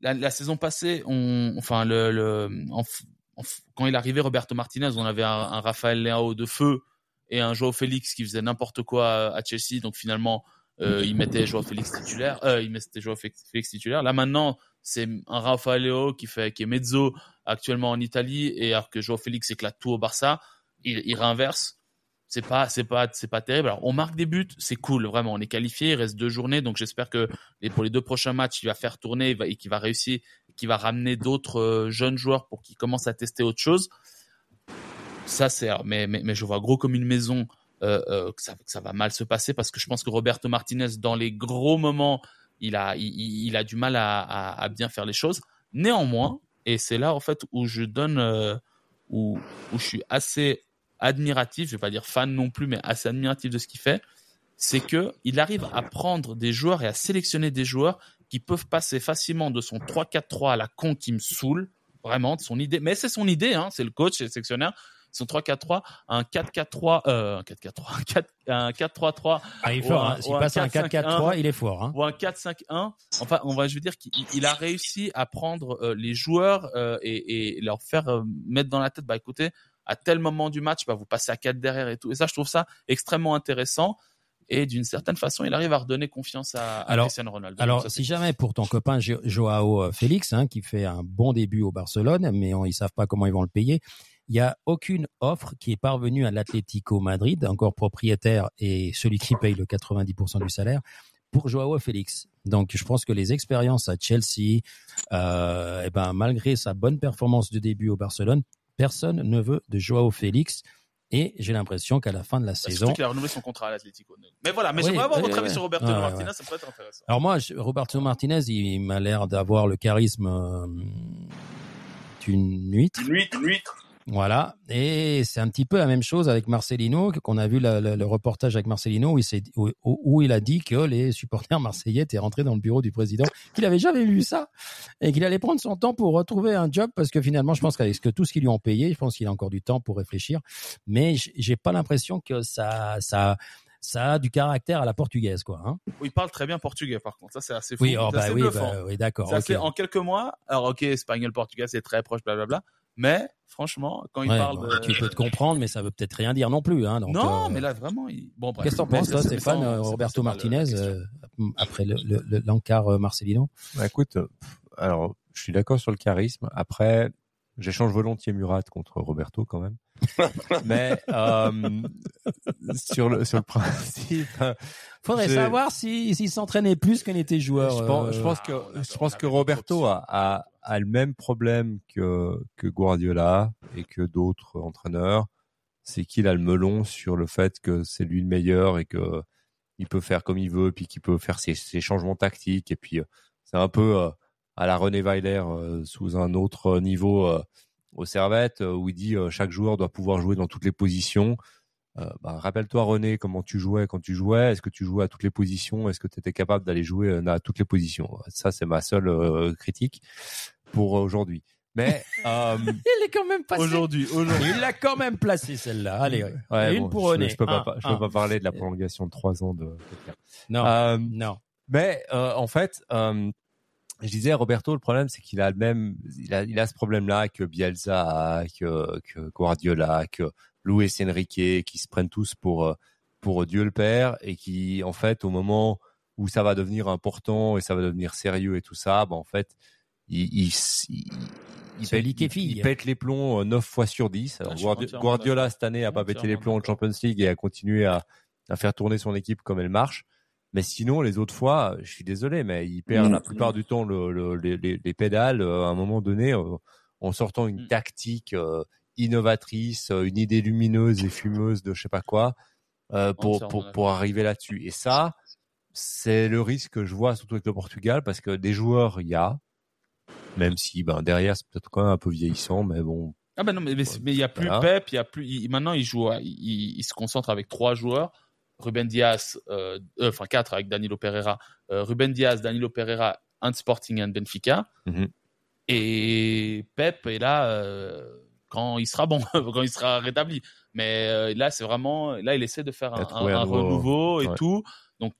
la saison passée, quand il arrivait Roberto Martinez, on avait un Raphaël Leao de feu et un João Félix qui faisait n'importe quoi à Chelsea. Donc finalement. Il mettait João Félix titulaire. Là maintenant, c'est un Rafael Leao qui est mezzo actuellement en Italie, et alors que João Félix éclate tout au Barça, il réinverse. C'est pas terrible. Alors on marque des buts, c'est cool, vraiment. On est qualifié, il reste 2 journées, donc j'espère que pour les 2 prochains matchs, il va faire tourner et qu'il va réussir, qu'il va ramener d'autres jeunes joueurs pour qu'ils commencent à tester autre chose. Ça sert, mais je vois gros comme une maison. Ça va mal se passer parce que je pense que Roberto Martinez, dans les gros moments, il a du mal à bien faire les choses. Néanmoins, et c'est là en fait où je donne, où je suis assez admiratif, je ne vais pas dire fan non plus, mais assez admiratif de ce qu'il fait, c'est qu'il arrive à prendre des joueurs et à sélectionner des joueurs qui peuvent passer facilement de son 3-4-3 à la con qui me saoule, vraiment, de son idée. Mais c'est son idée, hein, c'est le coach, c'est le sectionnaire. Son 3-4-3, un 4-4-3, un 4-3-3. Ah, il est fort, hein. S'il passe un 4-4-3, il est fort, hein. Ou un 4-5-1. Enfin, je veux dire qu'il a réussi à prendre les joueurs et leur faire mettre dans la tête, écoutez, à tel moment du match, vous passez à 4 derrière et tout. Et ça, je trouve ça extrêmement intéressant. Et d'une certaine façon, il arrive à redonner confiance à Cristiano Ronaldo. Alors, ça, si jamais pour ton copain Joao Félix, hein, qui fait un bon début au Barcelone, mais ils savent pas comment ils vont le payer. Il n'y a aucune offre qui est parvenue à l'Atlético Madrid, encore propriétaire et celui qui paye le 90% du salaire, pour Joao Félix. Donc, je pense que les expériences à Chelsea, malgré sa bonne performance de début au Barcelone, personne ne veut de Joao Félix. Et j'ai l'impression qu'à la fin de la saison... Surtout qu'il a renouvelé son contrat à l'Atlético. Mais voilà, j'aimerais avoir votre avis sur Roberto Martinez, ça pourrait être intéressant. Alors moi, Roberto Martinez, il m'a l'air d'avoir le charisme d'une huître. Voilà, et c'est un petit peu la même chose avec Marcelino, qu'on a vu le reportage avec Marcelino où il a dit que les supporters marseillais étaient rentrés dans le bureau du président, qu'il n'avait jamais vu ça et qu'il allait prendre son temps pour retrouver un job parce que finalement, je pense qu'avec tout ce qu'ils lui ont payé, je pense qu'il a encore du temps pour réfléchir, mais j'ai pas l'impression que ça a du caractère à la portugaise, quoi. Hein. Il parle très bien portugais, par contre. Ça, c'est assez fou. Oui, d'accord. Ça, c'est en quelques mois. Alors, ok, espagnol, portugais, c'est très proche, blablabla. Mais franchement, quand il parle de... Tu peux te comprendre, mais ça veut peut-être rien dire non plus. Hein, donc, mais là, vraiment... Qu'est-ce que t'en penses, toi, Stéphane, Roberto Martinez, après l'encart Marcelino ? Écoute, alors, je suis d'accord sur le charisme. Après, j'échange volontiers Murat contre Roberto, quand même. Mais sur le principe... Faudrait savoir s'il s'entraînait plus qu'un était joueur. Je pense que Roberto a le même problème que Guardiola et que d'autres entraîneurs, c'est qu'il a le melon sur le fait que c'est lui le meilleur et que il peut faire comme il veut, puis qu'il peut faire ses changements tactiques. Et puis c'est un peu à la René Weiler sous un autre niveau au Servette, où il dit chaque joueur doit pouvoir jouer dans toutes les positions. Rappelle-toi, René, comment tu jouais quand tu jouais. Est-ce que tu jouais à toutes les positions? Est-ce que tu étais capable d'aller jouer à toutes les positions? Ça, c'est ma seule critique pour aujourd'hui. Mais il est quand même passé. Aujourd'hui, il l'a quand même placé celle-là. Allez, pour René. Je peux pas parler de la prolongation de 3 ans de quelqu'un. Non. Mais en fait, je disais, Roberto, le problème, c'est qu'il a le même, il a ce problème-là que Bielsa, que Guardiola, que Luis Enrique, qui se prennent tous pour pour Dieu le Père, et qui, en fait, au moment où ça va devenir important et ça va devenir sérieux et tout ça, bah, en fait, il pète les plombs 9 fois sur 10. Alors, Guardiola, cette année, a pas pété les plombs en Champions League et a continué à faire tourner son équipe comme elle marche. Mais sinon, les autres fois, je suis désolé, mais ils perdent la plupart du temps les pédales à un moment donné, en sortant une tactique innovatrice, une idée lumineuse et fumeuse de je sais pas quoi, pour arriver là-dessus. Et ça, c'est le risque que je vois, surtout avec le Portugal, parce que des joueurs, il y a, même si derrière, c'est peut-être quand même un peu vieillissant, mais bon. Ah ben non, mais il n'y a plus Pep, il y a plus. Maintenant, il joue, il se concentre avec 3 joueurs. Ruben Dias, 4 avec Danilo Pereira, un Sporting, un Benfica, et Pep est là quand il sera bon, quand il sera rétabli. Mais là, c'est vraiment, là, il essaie de faire un renouveau et tout. Donc,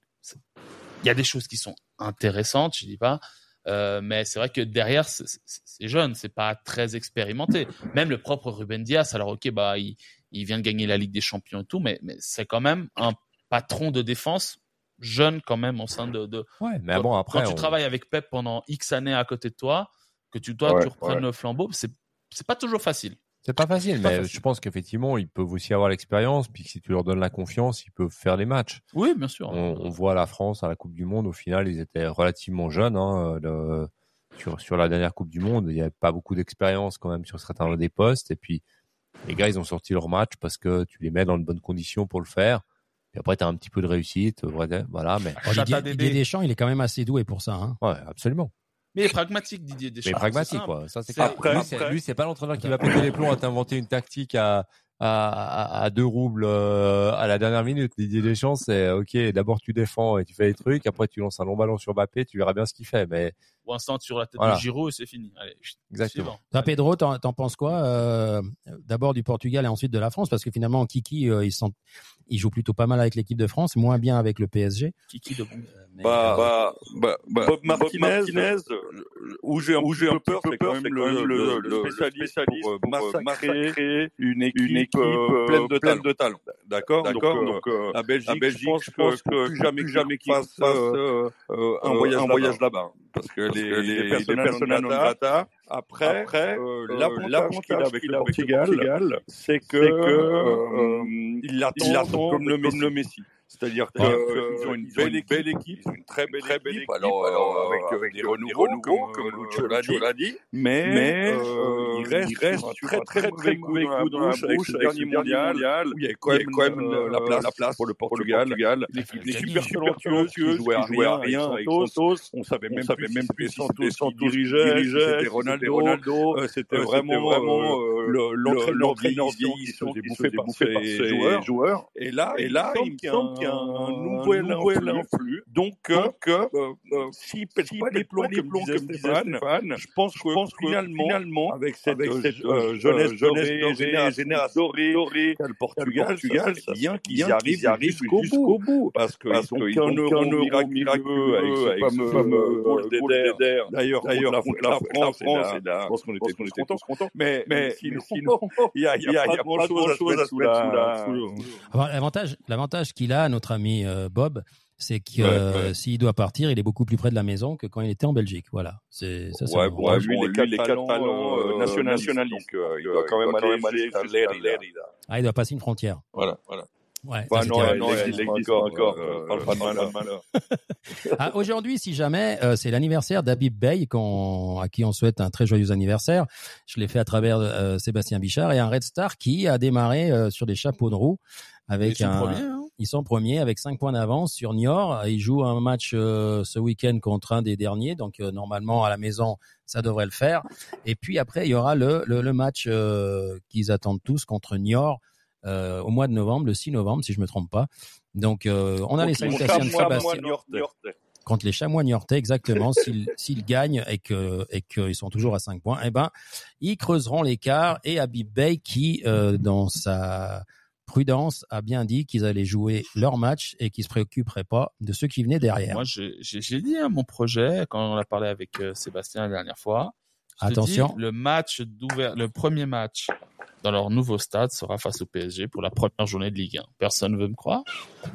il y a des choses qui sont intéressantes, je dis pas, mais c'est vrai que derrière, c'est jeune, c'est pas très expérimenté. Même le propre Ruben Dias, alors ok, il vient de gagner la Ligue des Champions et tout, mais c'est quand même un patron de défense jeune quand même au sein de... Ouais, mais bon, après... Quand tu travailles avec Pep pendant X années à côté de toi, que tu reprennes le flambeau, c'est pas toujours facile. C'est pas facile, je pense qu'effectivement, ils peuvent aussi avoir l'expérience, puis que si tu leur donnes la confiance, ils peuvent faire les matchs. Oui, bien sûr. On voit la France à la Coupe du Monde, au final, ils étaient relativement jeunes, sur la dernière Coupe du Monde, il n'y avait pas beaucoup d'expérience quand même sur certains des postes, et puis les gars, ils ont sorti leur match parce que tu les mets dans de bonnes conditions pour le faire. Et après, tu as un petit peu de réussite. Voilà, mais... Didier Deschamps, il est quand même assez doué pour ça. Hein. Ouais, absolument. Mais il est pragmatique, Didier Deschamps. Mais pragmatique, quoi. Ça, c'est après, lui, c'est pas l'entraîneur qui va péter les plombs à t'inventer une tactique à 2 roubles à la dernière minute. Didier Deschamps, c'est OK, d'abord tu défends et tu fais les trucs, après tu lances un long ballon sur Mbappé, tu verras bien ce qu'il fait. Mais... Ou un centre sur la tête de Giroud et c'est fini. Allez, exactement. Toi, Pedro, t'en penses quoi d'abord du Portugal et ensuite de la France? Parce que finalement, Kiki, il joue plutôt pas mal avec l'équipe de France, moins bien avec le PSG. Kiki de bon. Bob Martinez, où j'ai un peu peur, c'est quand même le spécialiste pour massacrer une équipe pleine de talent. D'accord. Donc, la Belgique, je pense que plus jamais qu'il fasse un voyage là-bas. Parce que les personnages non grata. Après, l'avantage qu'il a avec le Portugal, c'est qu'il l'attend comme le Messi. C'est-à-dire qu'ils ont une belle équipe, une très belle équipe. Alors avec des renouveaux, comme Luciano l'a dit, mais il reste sur un très mauvais coup dans la bouche avec ce dernier mondial. Il y a quand même la place pour le Portugal. L'équipe super talentueuse, qui jouait à rien avec Santos. On savait même plus si c'était Santos dirigeait, c'était Ronaldo. C'était vraiment l'entraîneur vieillissant qui se faisait bouffer par ses joueurs. Et là, il me semble qu'il y a un nouvel influx. Donc, s'il pète pas les plombs comme disait Stéphane, je pense que finalement, avec cette jeunesse dorée, le Portugal, c'est bien qu'ils arrivent jusqu'au bout. Parce qu'ils ont un euro miraculeux avec ce fameux goal d'Eder. D'ailleurs, contre la France, je pense qu'on était tous contents. Mais sinon, il n'y a pas grand-chose à se mettre sous la... L'avantage qu'il a, notre ami Bob, c'est que s'il doit partir, il est beaucoup plus près de la maison que quand il était en Belgique. Voilà. Les 4 talents nationalistes. Il doit quand même aller à l'Erida. Il doit passer une frontière. Voilà. Ouais, bah non, il existe encore. Parle pas de malheur. Aujourd'hui, si jamais, c'est l'anniversaire d'Habib Bey, à qui on souhaite un très joyeux anniversaire. Je l'ai fait à travers Sébastien Bichard et un Red Star qui a démarré sur des chapeaux de roue. Ils sont premiers avec 5 points d'avance sur Niort. Ils jouent un match ce week-end contre un des derniers. Donc, normalement, à la maison, ça devrait le faire. Et puis après, il y aura le match qu'ils attendent tous contre Niort. Au mois de novembre, le 6 novembre, si je ne me trompe pas. Donc, on a les salutations de Sébastien. Contre les Chamois niortais, exactement, s'ils gagnent et qu'ils sont toujours à 5 points, eh ben, ils creuseront l'écart. Et Habib Bey, qui, dans sa prudence, a bien dit qu'ils allaient jouer leur match et qu'ils ne se préoccuperaient pas de ceux qui venaient derrière. Moi, j'ai dit mon projet, quand on a parlé avec Sébastien la dernière fois, attention. Le premier match dans leur nouveau stade sera face au PSG pour la première journée de Ligue 1. Personne ne veut me croire.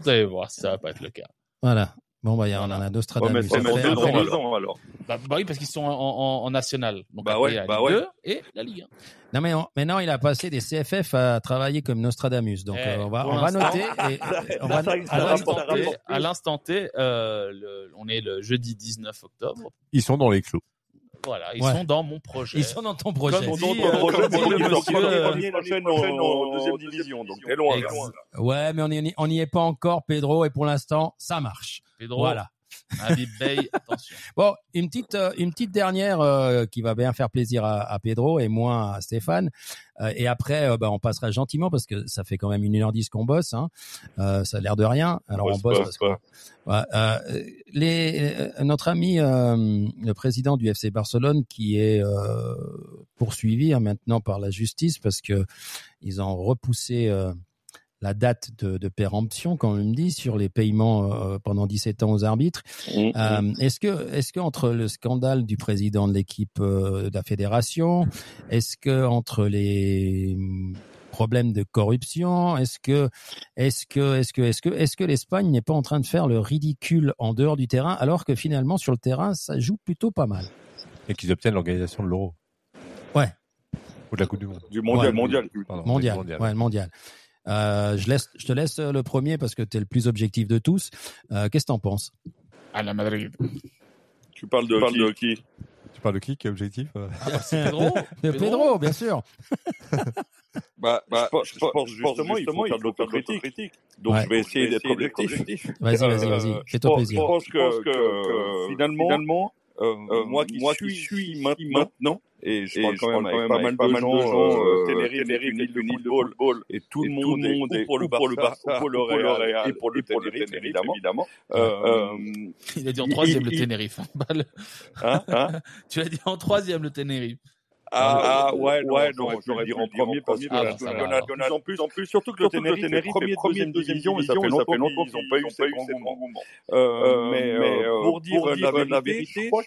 Vous allez voir si ça ne va pas être le cas. Voilà. Bon, bah, il y en a un Nostradamus. On met deux dans 10 ans, alors. Bah oui, parce qu'ils sont en national. Donc, bah ouais, bah ouais. Et la Ligue 1. Non, mais maintenant, il a passé des CFF à travailler comme Nostradamus. Donc, on va noter. À l'instant T, on est le jeudi 19 octobre. Ils sont dans les clous. Voilà, ils sont dans mon projet. Ils sont dans ton projet. Ils sont dans ton projet. Ils sont en deuxième division. Donc, t'es loin. Ouais, mais on n'y est pas encore, Pedro. Et pour l'instant, ça marche. Pedro, voilà. Habib Bey, attention. Bon, une petite dernière qui va bien faire plaisir à Pedro et moins à Stéphane. Et après, on passera gentiment parce que ça fait quand même 1h10 qu'on bosse. Hein. Ça a l'air de rien. Alors on bosse. Notre ami, le président du FC Barcelone, qui est poursuivi maintenant par la justice parce que ils ont repoussé la date de péremption, quand on me dit, sur les paiements pendant 17 ans aux arbitres. Est-ce que entre le scandale du président de l'équipe de la fédération, est-ce que entre les problèmes de corruption, est-ce que l'Espagne n'est pas en train de faire le ridicule en dehors du terrain, alors que finalement sur le terrain ça joue plutôt pas mal et qu'ils obtiennent l'organisation de l'Euro. Ouais. Ou de la Coupe du Monde. Du mondial, mondial. Je te laisse le premier parce que tu es le plus objectif de tous. Qu'est-ce que tu en penses ? À la Madrid. Tu parles de qui ? Tu parles de qui est objectif ? C'est Pedro. Pedro, bien sûr. Je pense justement il faut faire de l'autocritique. Donc je vais essayer d'être objectif. Vas-y. Fais-toi plaisir. Je pense que finalement, moi qui suis maintenant, et je crois quand même pas mal de gens, Tenerife, le football, et tout le monde est pour le Barça, pour le Real, et pour le Tenerife, évidemment. Il a dit en troisième le Tenerife. Tu l'as dit en troisième le Tenerife. Ah ouais, non, j'aurais dit en premier parce que en plus, surtout que le Tenerife est premier de division et ça fait longtemps qu'ils n'ont pas eu ces grands moments. Mais pour dire la vérité, je crois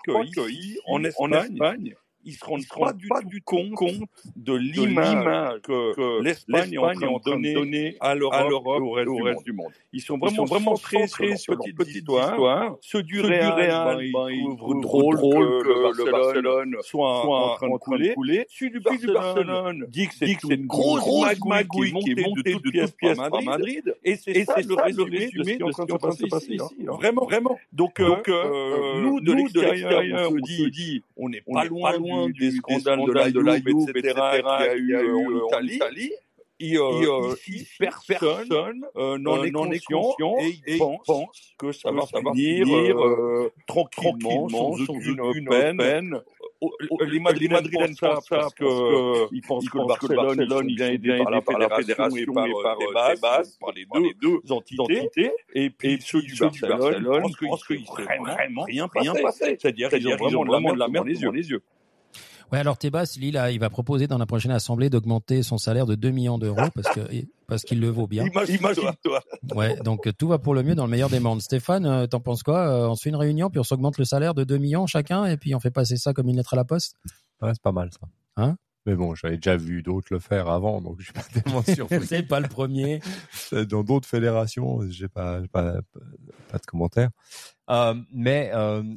qu'en Espagne, ils se rendent pas du tout compte de l'image que l'Espagne est en train de donner à l'Europe et au reste du monde. Ils sont vraiment centrés sur leur petite histoire. Ceux du Real, ils trouvent drôle que le Barcelone soit en train de couler. Celui du Barcelone dit que c'est une grosse magouille qui est montée de toutes pièces à Madrid. Et c'est ça le résumé de ce qui est en train de se passer ici. Vraiment. Donc, nous, de l'extérieur, on se dit on n'est pas loin des scandales de la Juve, etc., qu'il y a eu en Italie. Ici, personne n'en est conscient et pense que ça va finir tranquillement, sans aucune peine. Les Madrilènes pensent qu'ils pensent que le Barcelone vient aider par la fédération et par les bases, par les deux entités, et puis ceux du Barcelone pensent qu'ils n'ont vraiment rien passé. C'est-à-dire qu'ils ont vraiment de la merde devant les yeux. Ouais, alors Tebas, lui, là, il va proposer dans la prochaine assemblée d'augmenter son salaire de 2 millions d'euros parce qu'il le vaut bien. Imagine-toi. Ouais, donc tout va pour le mieux dans le meilleur des mondes. Stéphane, t'en penses quoi ? On se fait une réunion, puis on s'augmente le salaire de 2 millions chacun, et puis on fait passer ça comme une lettre à la poste ? Ouais, c'est pas mal ça. Hein ? Mais bon, j'avais déjà vu d'autres le faire avant, donc je suis pas tellement surpris. C'est pas le premier. Dans d'autres fédérations, j'ai pas de commentaires.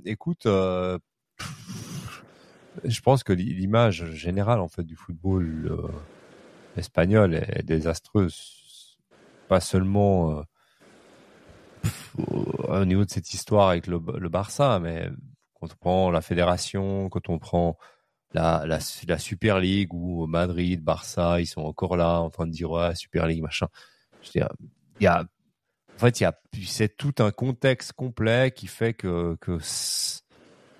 Écoute, je pense que l'image générale en fait du football espagnol est désastreuse, pas seulement au niveau de cette histoire avec le Barça, mais quand on prend la fédération, quand on prend la Super League où Madrid, Barça, ils sont encore là en train de dire ouais, Super League machin. Je veux dire, c'est tout un contexte complet qui fait que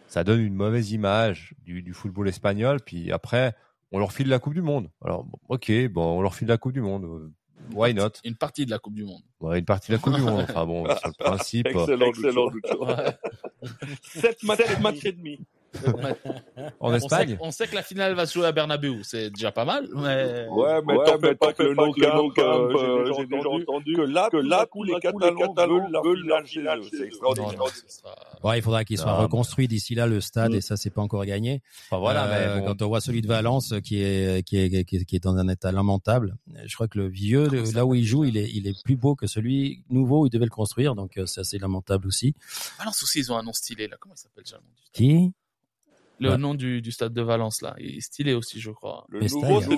ça donne une mauvaise image du football espagnol. Puis après, on leur file la Coupe du Monde. Alors, on leur file la Coupe du Monde. Why not ? Une partie de la Coupe du Monde. Ouais, une partie de la Coupe du Monde. Enfin bon, sur le principe. Excellent. 7 matchs et demi. En Espagne. On sait que la finale va se jouer à Bernabeu. C'est déjà pas mal. Mais... Ouais, mais t'en fais pas que le j'ai déjà entendu que là, tous les Catalans veulent la finale chez eux. C'est extraordinaire. Ouais, il faudra qu'il soit reconstruit d'ici là, le stade, et ça, c'est pas encore gagné. Enfin, voilà, mais bon. Quand on voit celui de Valence qui est dans un état lamentable, je crois que le vieux, là où il joue, il est plus beau que celui nouveau où il devait le construire, donc c'est assez lamentable aussi. Valence aussi, ils ont un nom stylé, là. Comment il s'appelle, Jamon ? Qui ? Le nom du stade de Valence, là, il est stylé aussi, je crois. Le nouveau, c'est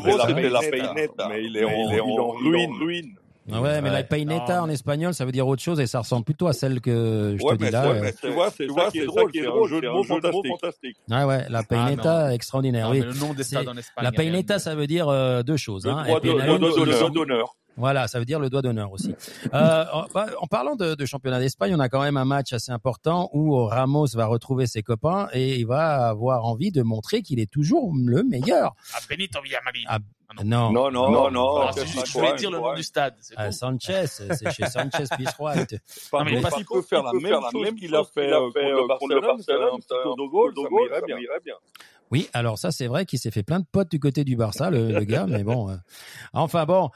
la Peineta, mais il est en ruine. Ah ouais, mais la Peineta en espagnol, ça veut dire autre chose et ça ressemble plutôt à celle que je te dis là. Ouais, mais tu vois, c'est drôle, c'est un jeu de mots fantastique. Ah ouais, la Peineta, extraordinaire. Le nom des stades en Espagne. La Peineta, ça veut dire deux choses. Le doigt d'honneur. Voilà, ça veut dire le doigt d'honneur aussi. En parlant de championnat d'Espagne, on a quand même un match assez important où Ramos va retrouver ses copains et il va avoir envie de montrer qu'il est toujours le meilleur. À Benito Villamarín. Non. Je voulais dire le nom du stade. Sanchez, c'est chez Sanchez Pizjuán. Parce qu'il peut faire la même chose qu'il a fait contre le Barcelone, de Gaulle, ça irait bien. Oui, alors ça, c'est vrai qu'il s'est fait plein de potes du côté du Barça, le gars, mais bon. Enfin bon,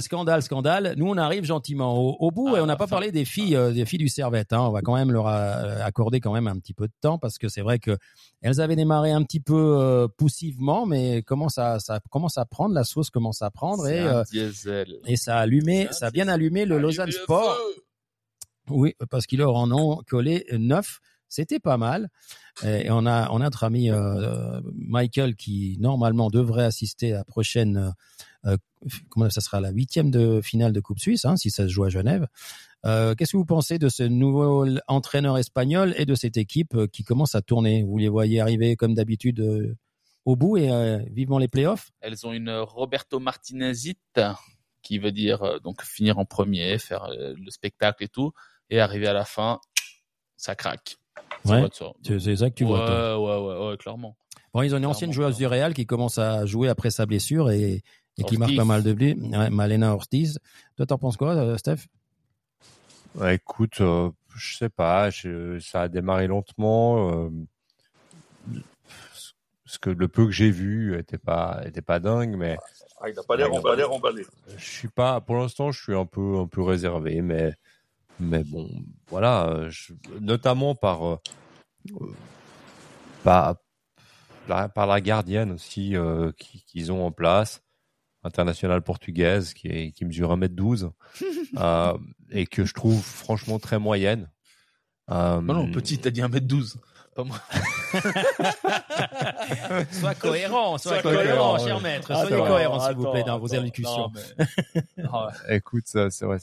scandale. Nous, on arrive gentiment au bout et on n'a pas parlé des filles du Servette. On va quand même leur accorder quand même un petit peu de temps parce que c'est vrai que elles avaient démarré un petit peu poussivement, mais la sauce commence à prendre et ça a allumé, ça a bien allumé le Lausanne Sport. Oui, parce qu'ils leur en ont collé 9. C'était pas mal. Et on a notre ami Michael qui normalement devrait assister à la prochaine ça sera la 8e de finale de Coupe Suisse si ça se joue à Genève. Qu'est-ce que vous pensez de ce nouveau entraîneur espagnol et de cette équipe qui commence à tourner? Vous les voyez arriver comme d'habitude au bout et vivement les playoffs. Elles ont une Roberto Martinezite qui veut dire donc finir en premier, faire le spectacle et tout, et arriver à la fin, ça craque. Ouais, c'est ça que tu vois, toi. Ouais, clairement. Bon, ils ont une ancienne joueuse du Real qui commence à jouer après sa blessure et qui marque pas mal de buts. Ouais, Malena Ortiz. Toi, t'en penses quoi, Steph ? Ouais, écoute, je sais pas. Ça a démarré lentement. Ce que le peu que j'ai vu était pas dingue, mais il n'a pas l'air emballé. Pour l'instant, je suis un peu réservé, mais. Mais bon, voilà, notamment par la gardienne aussi qu'ils ont en place, internationale portugaise qui mesure 1m12 et que je trouve franchement très moyenne. Non, petit, t'as dit 1m12, pas moi. Sois cohérent, cher maître. Soyez cohérent, s'il vous plaît, dans vos élocutions. Mais... Écoute, c'est vrai.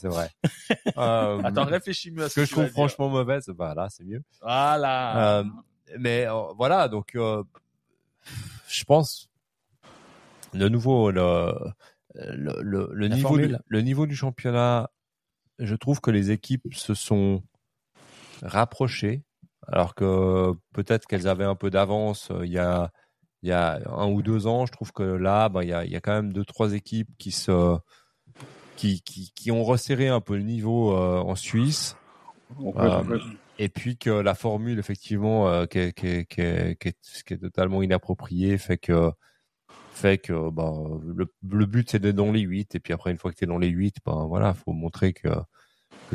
Réfléchis mieux à ce que je trouve franchement mauvaise. Bah là, c'est mieux. Voilà. Mais je pense de nouveau le niveau du championnat. Je trouve que les équipes se sont rapprochées. Alors que peut-être qu'elles avaient un peu d'avance il y a 1 ou 2 ans, je trouve que là, il y a quand même 2-3 équipes qui ont resserré un peu le niveau en Suisse. Et puis que la formule, effectivement, qui est totalement inappropriée, fait que le but, c'est d'être dans les 8. Et puis après, une fois que tu es dans les 8, faut montrer que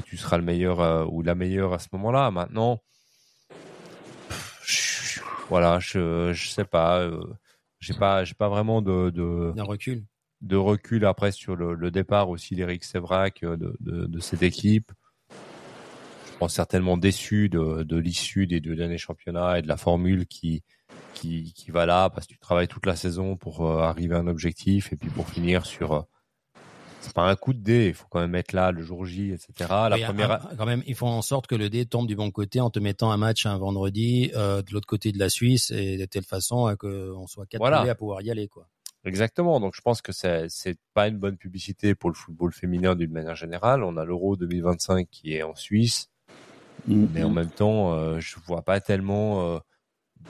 tu seras le meilleur ou la meilleure à ce moment-là. Maintenant, voilà, je sais pas, j'ai pas vraiment de recul après sur le départ aussi d'Éric Sévrac de cette équipe. Je pense certainement déçu de l'issue des 2 derniers championnats et de la formule qui va là parce que tu travailles toute la saison pour arriver à un objectif et puis pour finir sur c'est pas un coup de dé, il faut quand même être là le jour J, etc. Quand même, ils font en sorte que le dé tombe du bon côté en te mettant un match un vendredi de l'autre côté de la Suisse et de telle façon qu'on soit capable à pouvoir y aller, quoi. Exactement. Donc je pense que c'est pas une bonne publicité pour le football féminin d'une manière générale. On a l'Euro 2025 qui est en Suisse, mais en même temps, je vois pas tellement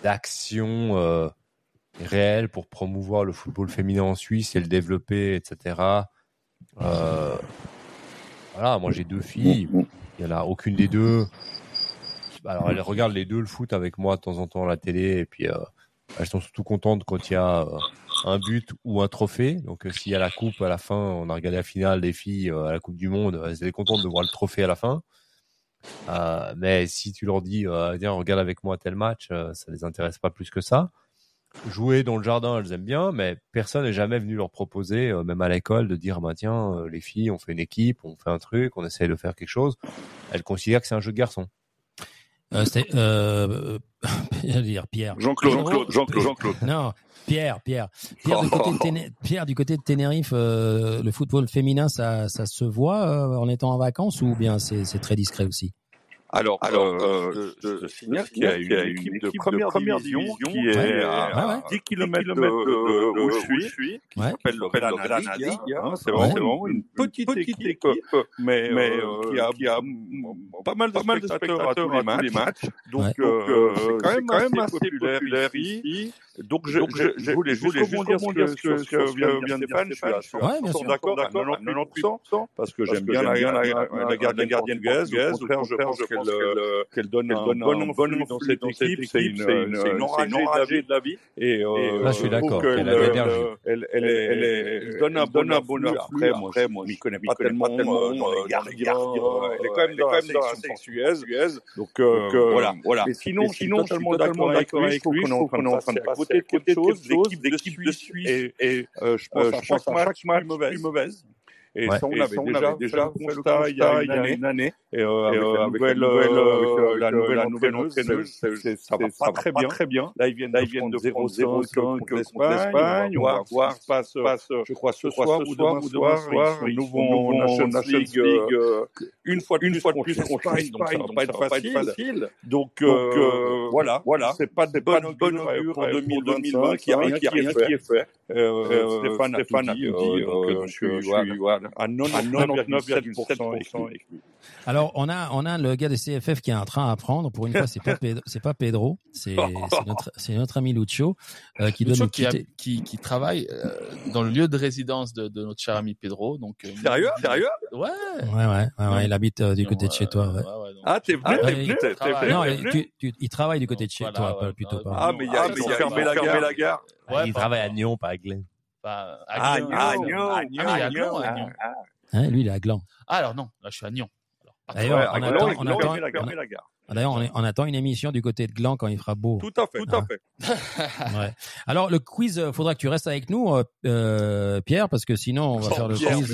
d'action réelle pour promouvoir le football féminin en Suisse et le développer, etc. Moi j'ai 2 filles, il y en a aucune des 2. Alors elles regardent les 2 le foot avec moi de temps en temps à la télé et puis elles sont surtout contentes quand il y a un but ou un trophée. Donc s'il y a la coupe à la fin, on a regardé la finale des filles à la Coupe du Monde, elles étaient contentes de voir le trophée à la fin. Mais si tu leur dis viens, regarde avec moi tel match, ça les intéresse pas plus que ça. Jouer dans le jardin, elles aiment bien, mais personne n'est jamais venu leur proposer, même à l'école, de dire bah, tiens, les filles, on fait une équipe, on fait un truc, on essaye de faire quelque chose. Elles considèrent que c'est un jeu de garçon. Pierre. Jean-Claude. Non, Pierre. Pierre, du côté de Tenerife, le football féminin, ça se voit en étant en vacances, ou bien c'est très discret aussi? Alors, je signale qu'il y a une équipe de première division qui est à 10 km où je suis, qui s'appelle le Granadilla. C'est vraiment une petite équipe, mais qui a pas mal de spectateurs à tous les matchs. Donc, c'est quand même assez populaire ici. Donc, je voulais juste rebondir sur ce que vient de Stéphane. Je suis d'accord à 98%, parce que j'aime bien la gardienne gaze. Au contraire, je pense qu'elle donne un bon influx dans cette équipe. C'est une enragée de la vie. Et là, je suis d'accord. Elle donne un bon influx. Après, moi, je ne connais pas tellement les gardiens. Elle est quand même dans la sexuelle. Donc, voilà. Et sinon, je suis totalement d'accord avec lui. Je trouve qu'on est en train de passer Côté de quelque chose, l'équipe de Suisse et je pense à chaque match plus mauvaise. Et ça, on avait déjà constat il y a une année. Et avec la nouvelle entraîneuse, ça va pas très bien. Là, ils viennent de 0-0 contre l'Espagne. On va voir ce qui se passe, je crois, ce soir ou demain soir. Nouveau National League, une fois de plus contre l'Espagne, donc ça va pas être facile. Donc, voilà. C'est pas des bonnes augures pour 2020, qu'il n'y a rien qui est fait. Stéphane a dit, donc je suis à 99,7%. Alors on a le gars des CFF qui a un train à prendre. Pour une fois, c'est pas Pedro, c'est notre ami Lucio qui donne qui travaille dans le lieu de résidence de notre cher ami Pedro. Donc sérieux? Ouais. Il habite du côté de chez toi. Ouais. Donc, t'es venu. Non, il travaille du côté de chez toi plutôt. Ah mais il a fermé la gare. Il travaille à Nyon, pas à Glen. À Nyon. Hein, lui, il est à Gland. Alors non, là, je suis à Nyon. D'ailleurs, on attend une émission du côté de Gland quand il fera beau. Tout à fait. Ouais. Alors, le quiz, il faudra que tu restes avec nous, Pierre, parce que sinon, on va faire le quiz.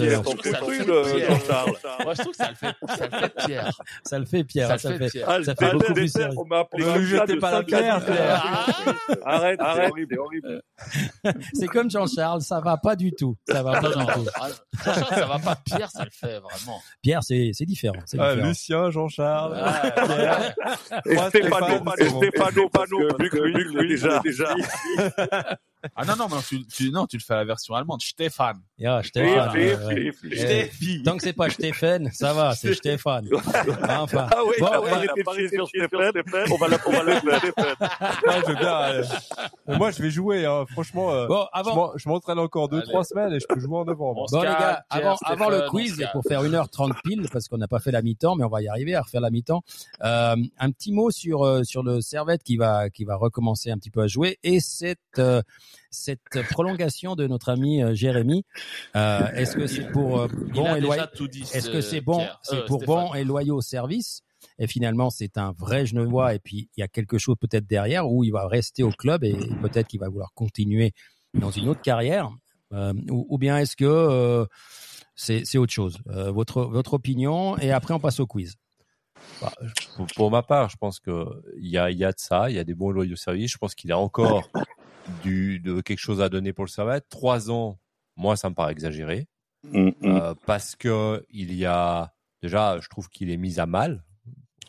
Moi, je trouve que ça le fait, Pierre. Ça fait beaucoup plus sérieux. J'étais pas là, Pierre. Arrête, c'est horrible. C'est comme Jean-Charles, ça va pas du tout. Jean-Charles, ça va pas. Pierre, ça le fait, vraiment. Pierre, c'est différent. Lucien, Jean-Charles. Pierre. Et Stéphano, Luc, déjà. Ah non, tu le fais à la version allemande. Stéphane. Stéphane. Tant que c'est pas Stéphane, ça va, c'est Stéphane. Enfin. Ah oui, sur Stéphane, on va le faire. Moi, je vais jouer, hein. Franchement, bon, avant, je m'entraîne encore 2-3 semaines et je peux jouer en novembre. Bon, les gars, avant le quiz, et pour faire 1h30 pile, parce qu'on n'a pas fait la mi-temps, mais on va y arriver à refaire la mi-temps, un petit mot sur le Servette qui va recommencer un petit peu à jouer, et cette prolongation de notre ami Jérémy, est-ce que c'est pour bon et loyal? Est-ce que c'est bon, Pierre, c'est pour Stéphane. Bon et loyaux service? Et finalement, c'est un vrai Genevois. Et puis, il y a quelque chose peut-être derrière où il va rester au club et peut-être qu'il va vouloir continuer dans une autre carrière. Ou bien est-ce que c'est autre chose? Votre opinion. Et après, on passe au quiz. Bah, pour ma part, je pense que il y a de ça. Il y a des bons et loyaux services. Je pense qu'il a encore de quelque chose à donner pour le Servette. 3 ans, moi, ça me paraît exagéré. Parce que il y a, déjà, je trouve qu'il est mis à mal.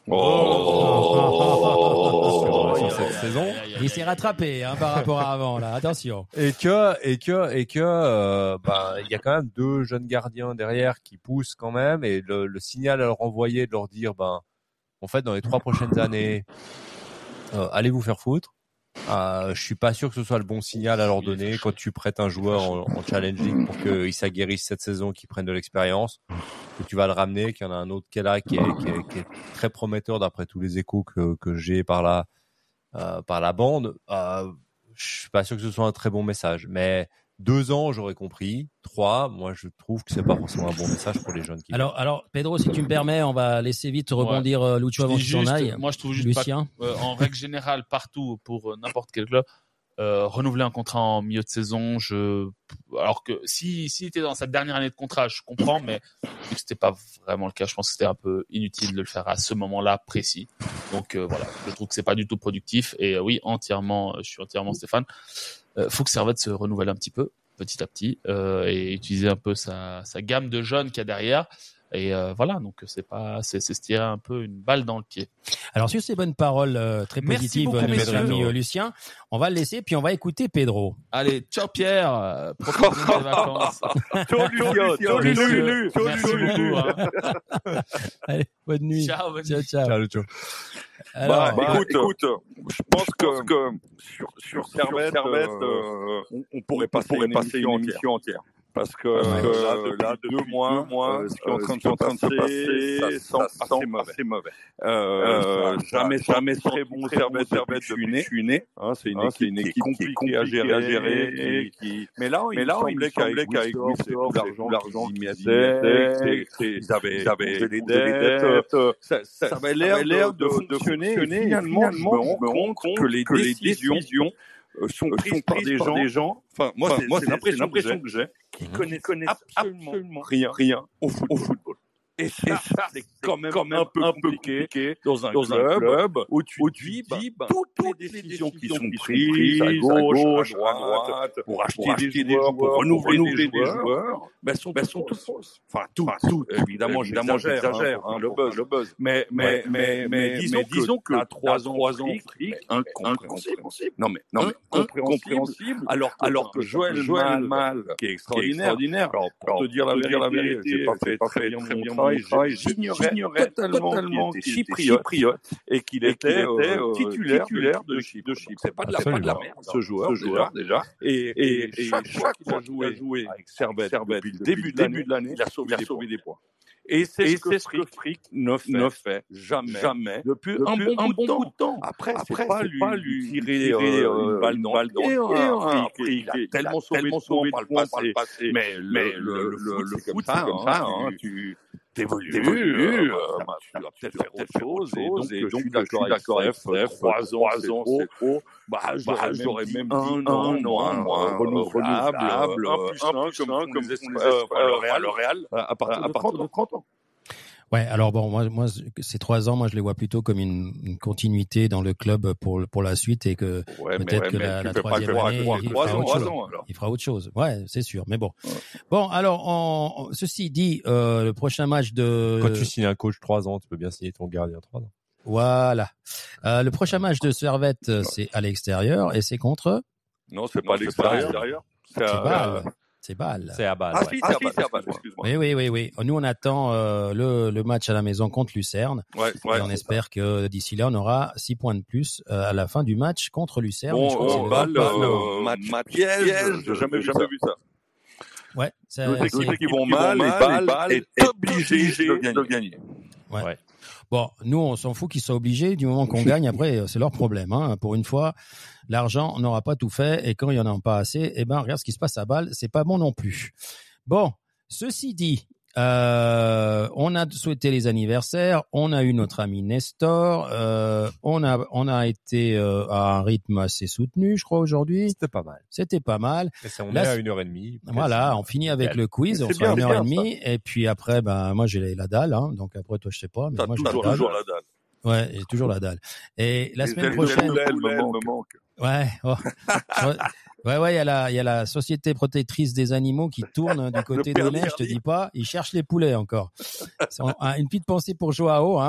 Sur cette saison. Il s'est rattrapé, hein, par rapport à avant, là. Attention. Et que, il y a quand même 2 jeunes gardiens derrière qui poussent quand même, et le signal à leur envoyer, de leur dire, en fait, dans les 3 prochaines années, allez vous faire foutre. Je suis pas sûr que ce soit le bon signal à leur donner quand tu prêtes un joueur en Challenge League pour qu'il s'aguerrisse cette saison, qu'il prenne de l'expérience, que tu vas le ramener, qu'il y en a un autre qui est là, qui est très prometteur d'après tous les échos que j'ai par la bande. Je suis pas sûr que ce soit un très bon message, mais 2 ans, j'aurais compris. 3, moi, je trouve que c'est pas forcément un bon message pour les jeunes. Qui... Alors, Pedro, si tu me permets, on va laisser vite rebondir Lucho avant que tu en ailles. Moi, je trouve juste Lucien. Pas, en règle générale, partout pour n'importe quel club, renouveler un contrat en milieu de saison. Alors que s'il était dans sa dernière année de contrat, je comprends, mais c'était pas vraiment le cas. Je pense que c'était un peu inutile de le faire à ce moment-là précis. Donc voilà, je trouve que c'est pas du tout productif. Et oui, je suis entièrement Stéphane. Faut que Servette se renouvelle un petit peu, petit à petit, et utiliser un peu sa gamme de jeunes qu'il y a derrière. Et voilà, donc c'est se tirer un peu une balle dans le pied. Alors sur ces bonnes paroles très positives de notre ami Lucien, on va le laisser puis on va écouter Pedro. Allez, ciao Pierre, profitez des vacances. Merci beaucoup. Allez, bonne nuit. Ciao. Alors, écoute, je pense que sur Servette, on pourrait passer une émission entière. Parce que là, depuis 2 mois, ce qui est en train de se passer, ça semble assez mauvais. Jamais très bon Servette depuis que je suis né. C'est une équipe qui est compliquée à gérer. Mais là, il semblait qu'avec lui, c'est tout l'argent qu'ils mettaient, ils avaient des dettes. Ça avait l'air de fonctionner. Finalement, je me rends compte que les décisions sont prises par des gens. Enfin, moi, c'est l'impression que j'ai. Qui connaissent absolument rien au football. Et ça c'est quand même un peu compliqué dans un club où tu dis toutes les décisions qui sont prises à gauche, à droite, pour acheter des joueurs, pour renouveler des joueurs, sont toutes fausses. Enfin, toutes. Évidemment, j'exagère, le buzz. Mais disons que à 3 ans, incompréhensible. Non mais incompréhensible. Alors que Joël Mal, qui est extraordinaire. Alors, pour te dire la vérité, c'est pas très bien mon j'ignorais totalement qu'il était chypriote et qu'il était titulaire de Chypre. C'est pas de la merde, ce joueur déjà. Et chaque fois qu'il a joué avec Servette depuis le début de l'année, il a sauvé des points. Et c'est ce que Frick ne fait jamais depuis un bon bout de temps. Après, c'est pas lui tirer une balle dans le pied. Il a tellement sauvé par le passé. Mais le foot, c'est comme ça. T'évolues, tu dois peut-être faire autre chose, et donc je suis d'accord avec F, 3 ans, c'est trop, j'aurais même dit un an, renouvelable, un plus un, comme le Real, à partir de 30 ans. Ouais, alors bon, moi, ces 3 ans, moi, je les vois plutôt comme une continuité dans le club pour la suite et que peut-être que la 3e année, il fera autre chose. Ouais, c'est sûr, mais bon. Ouais. Bon, alors, ceci dit, le prochain match de… Quand tu signes un coach 3 ans, tu peux bien signer ton gardien 3 ans. Voilà. Le prochain match de Servette, c'est à l'extérieur et c'est contre… Non, c'est pas à l'extérieur. C'est à Bâle. C'est Bâle. C'est à Bâle. C'est à Bâle. Excuse-moi. Oui. Nous, on attend le match à la maison contre Lucerne. Ouais, et on espère que d'ici là, on aura 6 points de plus à la fin du match contre Lucerne. Bon, match piège. J'ai jamais vu ça. Ouais. Les équipes qui vont mal, les Bâle est obligé de gagner. Ouais. Bon, nous, on s'en fout qu'ils soient obligés. Du moment qu'on gagne, après, c'est leur problème. Hein. Pour une fois, l'argent n'aura pas tout fait. Et quand il n'y en a pas assez, regarde ce qui se passe à Bâle. C'est pas bon non plus. Bon, ceci dit, on a souhaité les anniversaires. On a eu notre ami Nestor. On a été à un rythme assez soutenu, je crois, aujourd'hui. C'était pas mal. On est à 1h30. Voilà, on finit avec le quiz. On sera à 1h30. Et puis après, moi, j'ai la dalle. Hein, donc après, toi, je sais pas. Mais moi, j'ai toujours la dalle. Ouais, j'ai toujours la dalle. Et la semaine prochaine… me manque. Ouais. Oh. Ouais, il y a la société protectrice des animaux qui tourne du côté de l'air, je te dis pas, ils cherchent les poulets encore. Une petite pensée pour Joao,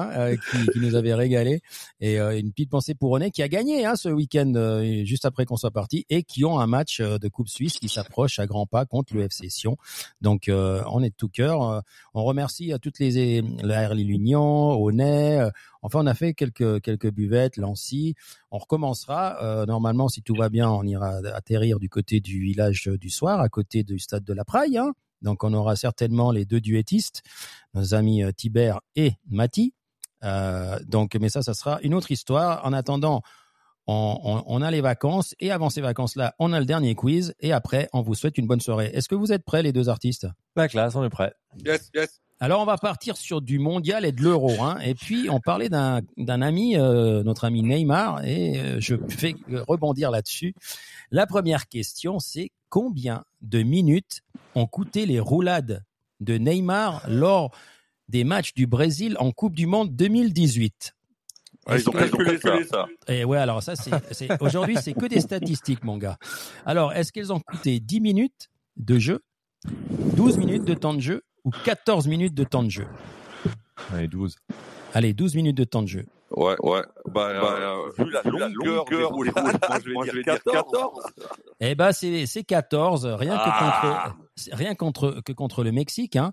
qui nous avait régalé, et une petite pensée pour René qui a gagné, ce week-end, juste après qu'on soit parti, et qui ont un match de Coupe Suisse qui s'approche à grands pas contre le FC Sion. Donc, on est de tout cœur. On remercie à toutes la RL Union, Aunay, enfin, on a fait quelques buvettes, Lancy. On recommencera. Normalement, si tout va bien, on ira atterrir du côté du village du soir, à côté du stade de la Praille. Donc, on aura certainement les 2 duettistes, nos amis Thibert et Mati. Donc, mais ça sera une autre histoire. En attendant, on a les vacances, et avant ces vacances-là, on a le dernier quiz, et après, on vous souhaite une bonne soirée. Est-ce que vous êtes prêts, les deux artistes ? La classe, on est prêts. Yes, yes. Alors, on va partir sur du mondial et de l'euro. Hein. Et puis, on parlait d'un ami, notre ami Neymar, et je fais rebondir là-dessus. La première question, c'est combien de minutes ont coûté les roulades de Neymar lors des matchs du Brésil en Coupe du Monde 2018 ? Ouais, ils ont calculé ça. Et ouais, alors ça, c'est aujourd'hui, c'est que des statistiques, mon gars. Alors, est-ce qu'elles ont coûté 10 minutes de jeu, 12 minutes de temps de jeu ou 14 minutes de temps de jeu ? Allez, 12. Allez, 12 minutes de temps de jeu. Ouais. Vu la longueur où les roulades, moi je vais dire 14. Eh ben, c'est 14. Rien que contre le Mexique, hein.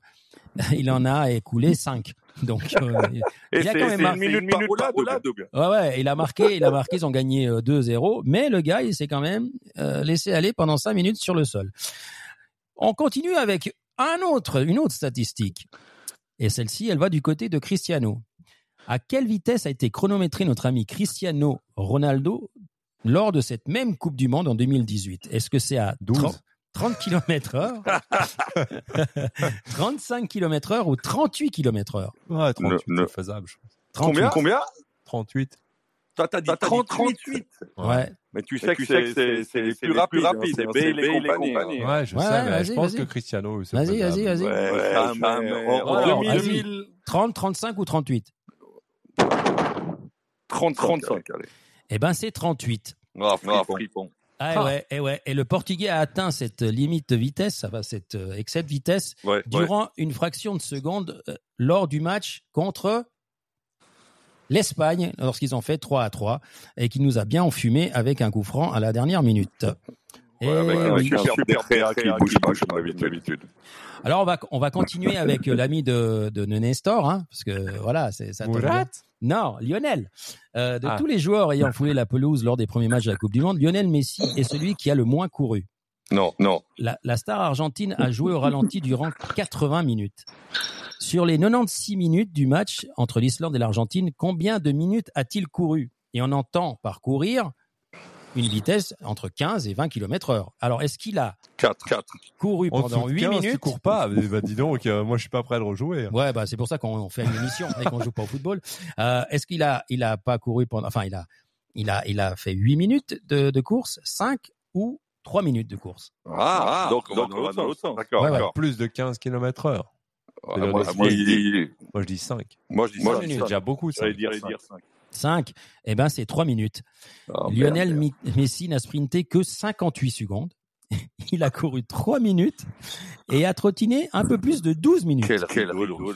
Il en a écoulé 5. Donc, il a quand même marqué. Il a marqué, ils ont gagné 2-0, mais le gars, il s'est quand même laissé aller pendant 5 minutes sur le sol. On continue avec une autre statistique. Et celle-ci, elle va du côté de Cristiano. À quelle vitesse a été chronométré notre ami Cristiano Ronaldo lors de cette même Coupe du Monde en 2018 ? Est-ce que c'est à 30 km/h, 35 km/h ou 38 km/h ? Ouais, 38, c'est faisable, je pense. 38, combien ? 38. Toi, t'as dit 38. Ouais. Mais tu sais que c'est les plus rapides, c'est Bale et compagnie. Ouais, je pense que Cristiano, c'est faisable. Vas-y. Ouais, en 2000, 30, 35 ou 38 ? 35. Eh ben, c'est 38. Ah, fripon. Et le Portugais a atteint cette limite de vitesse, enfin cet excès de vitesse, durant une fraction de seconde lors du match contre l'Espagne, lorsqu'ils ont fait 3-3 et qui nous a bien enfumé avec un coup franc à la dernière minute. Ouais, avec un super PA qui bouge pas comme d'habitude. Alors, on va continuer avec l'ami de Nestor, hein, parce que voilà, ça tombe bien. Non, Lionel. De tous les joueurs ayant foulé la pelouse lors des premiers matchs de la Coupe du Monde, Lionel Messi est celui qui a le moins couru. Non. La star argentine a joué au ralenti durant 80 minutes. Sur les 96 minutes du match entre l'Islande et l'Argentine, combien de minutes a-t-il couru ? Et on entend par courir une vitesse entre 15 et 20 km/h. Alors, est-ce qu'il a couru pendant 8 minutes ? Tu cours pas. Bah, dis donc, moi, je suis pas prêt à le rejouer. Ouais, bah, c'est pour ça qu'on fait une émission et qu'on joue pas au football. Est-ce qu'il a pas couru pendant, enfin, il a fait 8 minutes de course, 5 ou 3 minutes de course. Donc on va dans l'autre sens. D'accord. Plus de 15 km/h. Moi, je dis 5. Moi, je dis 5. C'est déjà beaucoup, ça. J'allais dire 5. 5, eh ben c'est 3 minutes. Messi n'a sprinté que 58 secondes. Il a couru 3 minutes et a trottiné un peu plus de 12 minutes. Quel relou.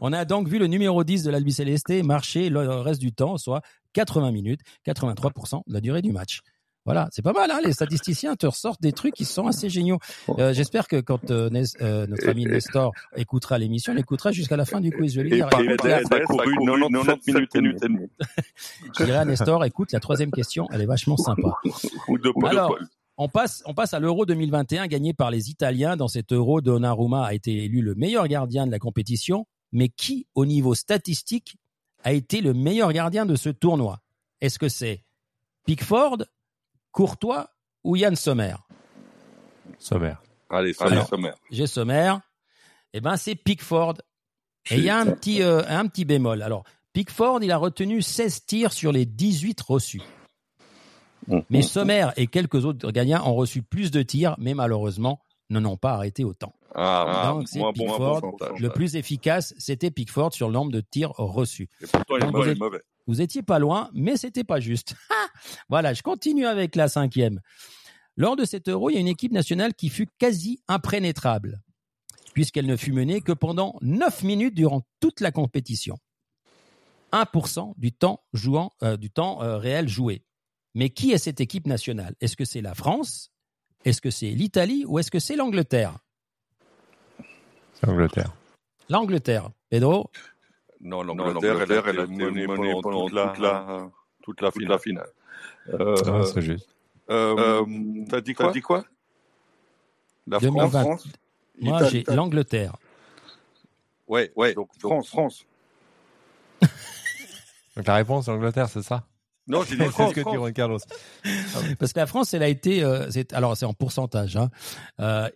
On a donc vu le numéro 10 de l'Albi Célesté marcher le reste du temps, soit 80 minutes, 83% de la durée du match. Voilà, c'est pas mal, hein, les statisticiens te ressortent des trucs qui sont assez géniaux. J'espère que quand notre ami Nestor écoutera l'émission, il écoutera jusqu'à la fin du quiz. Je lui dirai, à Nestor, écoute la troisième question, elle est vachement sympa. Alors, on passe à l'Euro 2021 gagné par les Italiens. Dans cet Euro, Donnarumma a été élu le meilleur gardien de la compétition, mais qui, au niveau statistique, a été le meilleur gardien de ce tournoi ? Est-ce que c'est Pickford, Courtois ou Yann Sommer ? Sommer. Allez, Sommer. J'ai Sommer. Eh ben, c'est Pickford. Et il y a un petit bémol. Alors, Pickford, il a retenu 16 tirs sur les 18 reçus. Mais Sommer et quelques autres gagnants ont reçu plus de tirs, mais malheureusement, n'en ont pas arrêté autant. Donc, c'est Pickford. Le plus efficace, c'était Pickford sur le nombre de tirs reçus. Et pourtant, il est mauvais. Vous étiez pas loin, mais c'était pas juste. Voilà, je continue avec la 5e. Lors de cet Euro, il y a une équipe nationale qui fut quasi impénétrable, puisqu'elle ne fut menée que pendant 9 minutes durant toute la compétition. 1% du temps réel joué. Mais qui est cette équipe nationale ? Est-ce que c'est la France ? Est-ce que c'est l'Italie ou est-ce que c'est l'Angleterre ? L'Angleterre. Pedro ? Non, l'Angleterre, elle a mené pendant toute la finale. C'est juste. T'as dit quoi ? La France. Moi, j'ai l'Angleterre. Ouais. Donc France. Donc la réponse, l'Angleterre, c'est ça ? Non, j'ai dit France. Carlos. Parce que la France, elle a été, alors c'est en pourcentage, hein.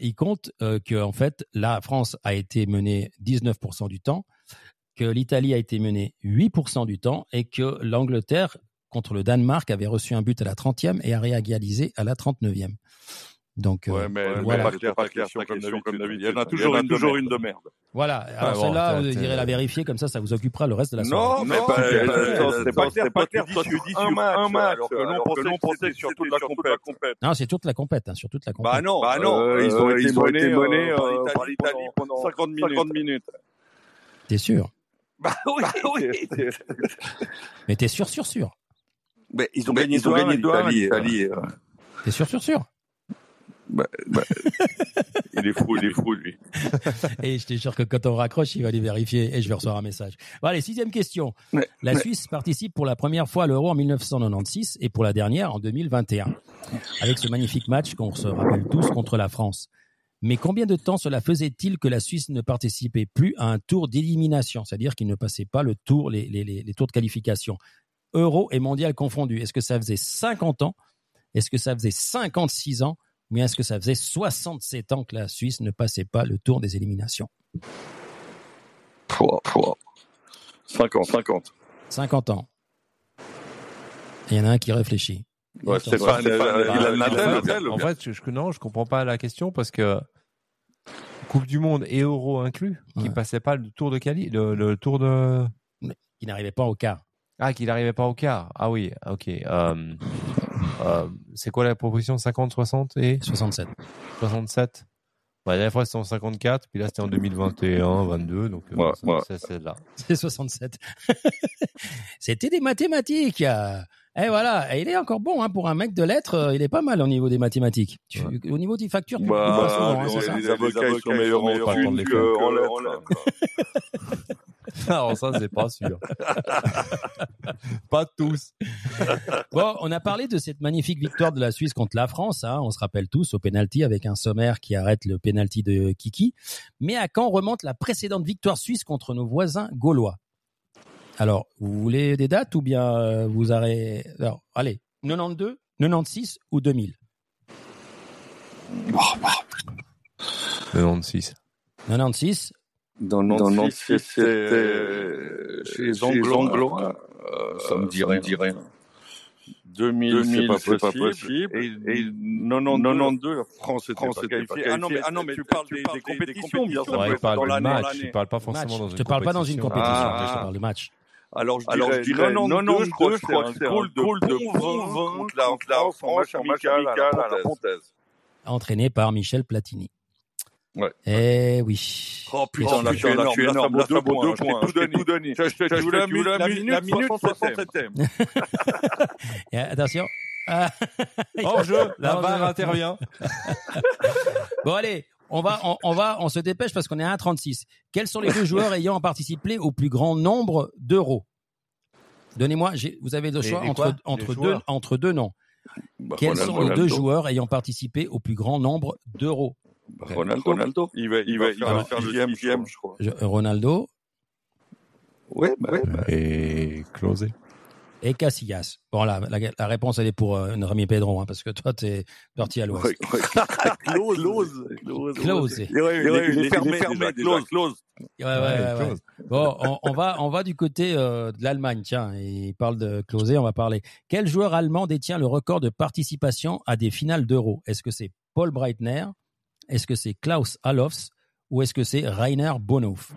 Il compte que en fait, la France a été menée 19% du temps, que l'Italie a été menée 8% du temps et que l'Angleterre contre le Danemark avait reçu un but à la 30e et a réégalisé à la 39e. Donc, ouais, mais voilà. pas clair, comme d'habitude. Il y en a toujours une de merde. Voilà. Alors celle-là, vous irez la vérifier, comme ça vous occupera le reste de la soirée. Non, c'est pas clair parce que tu dis un match, alors que l'on pensait sur toute la compète. Non, c'est toute la compète, sur toute la compète. Bah non, ils ont été menés par l'Italie pendant 50 minutes. T'es sûr? Bah oui. Mais t'es sûr. Mais ils ont gagné l'Italie. T'es sûr. Bah, il est fou, lui. Et je t'ai sûr que quand on raccroche, il va aller vérifier et je vais recevoir un message. Bon, allez, sixième question. La Suisse participe pour la première fois à l'Euro en 1996 et pour la dernière en 2021, avec ce magnifique match qu'on se rappelle tous contre la France. Mais combien de temps cela faisait-il que la Suisse ne participait plus à un tour d'élimination, c'est-à-dire qu'il ne passait pas le tour, les tours de qualification, Euro et Mondial confondus? Est-ce que ça faisait 50 ans? Est-ce que ça faisait 56 ans? Mais est-ce que ça faisait 67 ans que la Suisse ne passait pas le tour des éliminations? 50 ans. Il y en a un qui réfléchit. Ouais, Stéphane, il a en fait, je comprends pas la question parce que Coupe du Monde et Euro inclus, qui passait pas le tour de quali, le tour de... Qui n'arrivait pas au quart. Ah, qui n'arrivait pas au quart. Ah oui, ok. C'est quoi la proposition? 50, 60 et 67. 67. Bah, la dernière fois, c'était en 54, puis là, c'était en 2021, 22. Donc, c'est là. C'est 67. C'était des mathématiques. Et voilà. Et il est encore bon, hein, pour un mec de lettres. Il est pas mal au niveau des mathématiques. Au niveau des factures, les avocats sont meilleurs en thunes qu'en lettres. Alors ça, c'est pas sûr. Pas tous. Bon, on a parlé de cette magnifique victoire de la Suisse contre la France, hein, on se rappelle tous, au pénalty avec un Sommer qui arrête le pénalty de Kiki. Mais à quand remonte la précédente victoire suisse contre nos voisins gaulois? Alors, vous voulez des dates ou bien vous arrêtez? Alors, allez, 92, 96 ou 2000? 96. Dans le nom, c'était chez les Anglois. Ça me dirait. 2000, c'est pas possible. Et 92, France était pas qualifiée. Ah non, mais tu parles des compétitions, bien sûr. Ouais, dans l'année. Tu parles pas forcément dans une compétition. Je te parle pas dans une compétition, je te parle de match. Alors, je dirais 92, je crois que c'est un goal de bon contre la France amicale à la Pontaise. Entraîné par Michel Platini. Ouais. Eh oui. Oh putain, là, tu es énorme. Là, ça vaut 2 points. Je t'ai tout donné. Je t'ai la minute 67ème. Attention. En jeu, la barre intervient. Bon, allez, on se dépêche parce qu'on est à 1,36. Quels sont les deux joueurs ayant participé au plus grand nombre d'euros? Donnez-moi, vous avez deux choix entre deux noms. Quels sont les deux joueurs ayant participé au plus grand nombre d'euros? Ronaldo. Il va faire le GM, je crois. Ronaldo. Oui. Et Closé. Et Casillas. Bon, là, la réponse, elle est pour notre ami Pedro, hein, parce que toi, t'es parti à l'ouest. Ouais. Closé. Il est fermé. Ouais. Bon, on va du côté de l'Allemagne. Tiens, il parle de Closé, on va parler. Quel joueur allemand détient le record de participation à des finales d'Euro? Est-ce que c'est Paul Breitner? Est-ce que c'est Klaus Allofs ou est-ce que c'est Rainer Bonhof?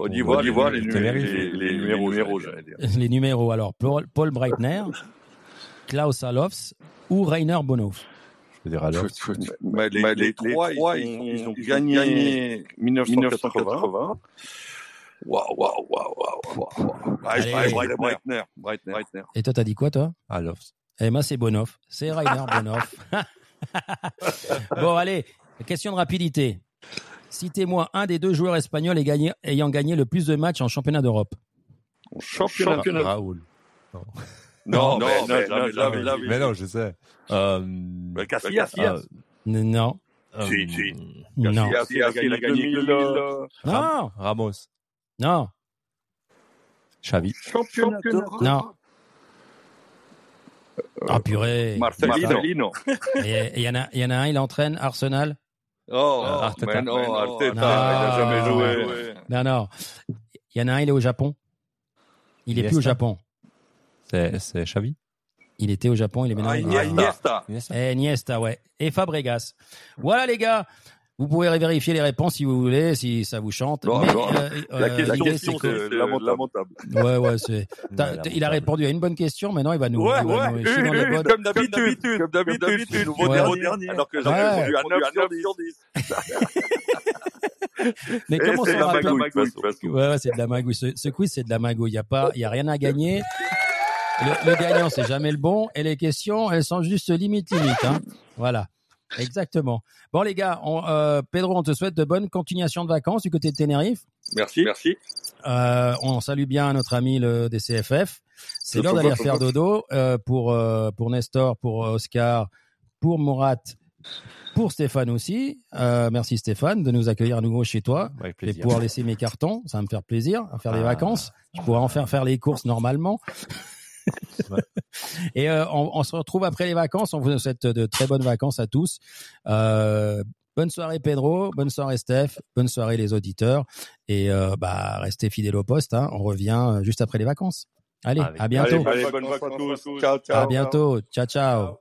On y voit les numéros. Les numéros, alors. Paul Breitner, Klaus Allofs ou Rainer Bonhof? Je veux dire Allofs. Les trois, ils ont gagné 1980. Waouh. Breitner. Et toi, t'as dit quoi, toi? Allofs. Eh ben, c'est Bonhof. C'est Rainer Bonhof. Bon, allez, question de rapidité. Citez-moi un des deux joueurs espagnols ayant gagné le plus de matchs en championnat d'Europe. Championnat. Raoul. Non, je sais. Casillas. Non. Si. Casillas, il a gagné. Non. Ramos. Non. Xavi. Championnat d'Europe. Non. Ah purée. Marcelino. Il y en a un, il entraîne Arsenal. Oh, Arteta. Mais non, Arteta, il n'a jamais joué. Non. Il y en a un, il est au Japon. Il n'est plus au Japon. C'est Xavi. Il était au Japon, il est maintenant... Iniesta, ouais. Et Fabregas. Voilà les gars, vous pouvez vérifier les réponses si vous voulez, si ça vous chante. Non, mais, la question, c'est lamentable. Ouais, c'est... Il a répondu à une bonne question, maintenant il va nous... Ouais, comme d'habitude. Nous votons dernier, alors que j'en ai répondu à 9 sur 10. Mais comment ça va? Ouais, c'est de la magouille. Ce quiz, c'est de la magouille. Il n'y a rien à gagner. Le gagnant, c'est jamais le bon. Et les questions, elles sont juste limite. Hein. Voilà, exactement. Bon, les gars, Pedro, on te souhaite de bonnes continuations de vacances du côté de Tenerife. Merci. On salue bien notre ami le DCFF. C'est l'heure d'aller faire dodo pour Nestor, pour Oscar, pour Murat, pour Stéphane aussi. Merci Stéphane de nous accueillir à nouveau chez toi. Avec plaisir. Et pouvoir laisser mes cartons, ça va me faire plaisir, faire des vacances. Je pourrais en faire les courses normalement. Et on se retrouve après les vacances. On vous souhaite de très bonnes vacances à tous. Bonne soirée Pedro, bonne soirée Steph, bonne soirée les auditeurs. Et restez fidèles au poste. Hein. On revient juste après les vacances. Allez, à bientôt. Allez, bonne vacances. Ciao. À bientôt. Ciao.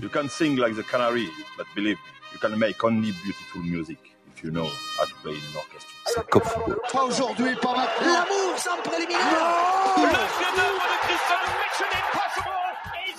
You can sing like the canary, but believe me, you can make only beautiful music if you know how to play in an orchestra. C'est comme football. Pas aujourd'hui, pas maintenant. L'amour sans préliminaire. Le piano de Christophe, mission impossible.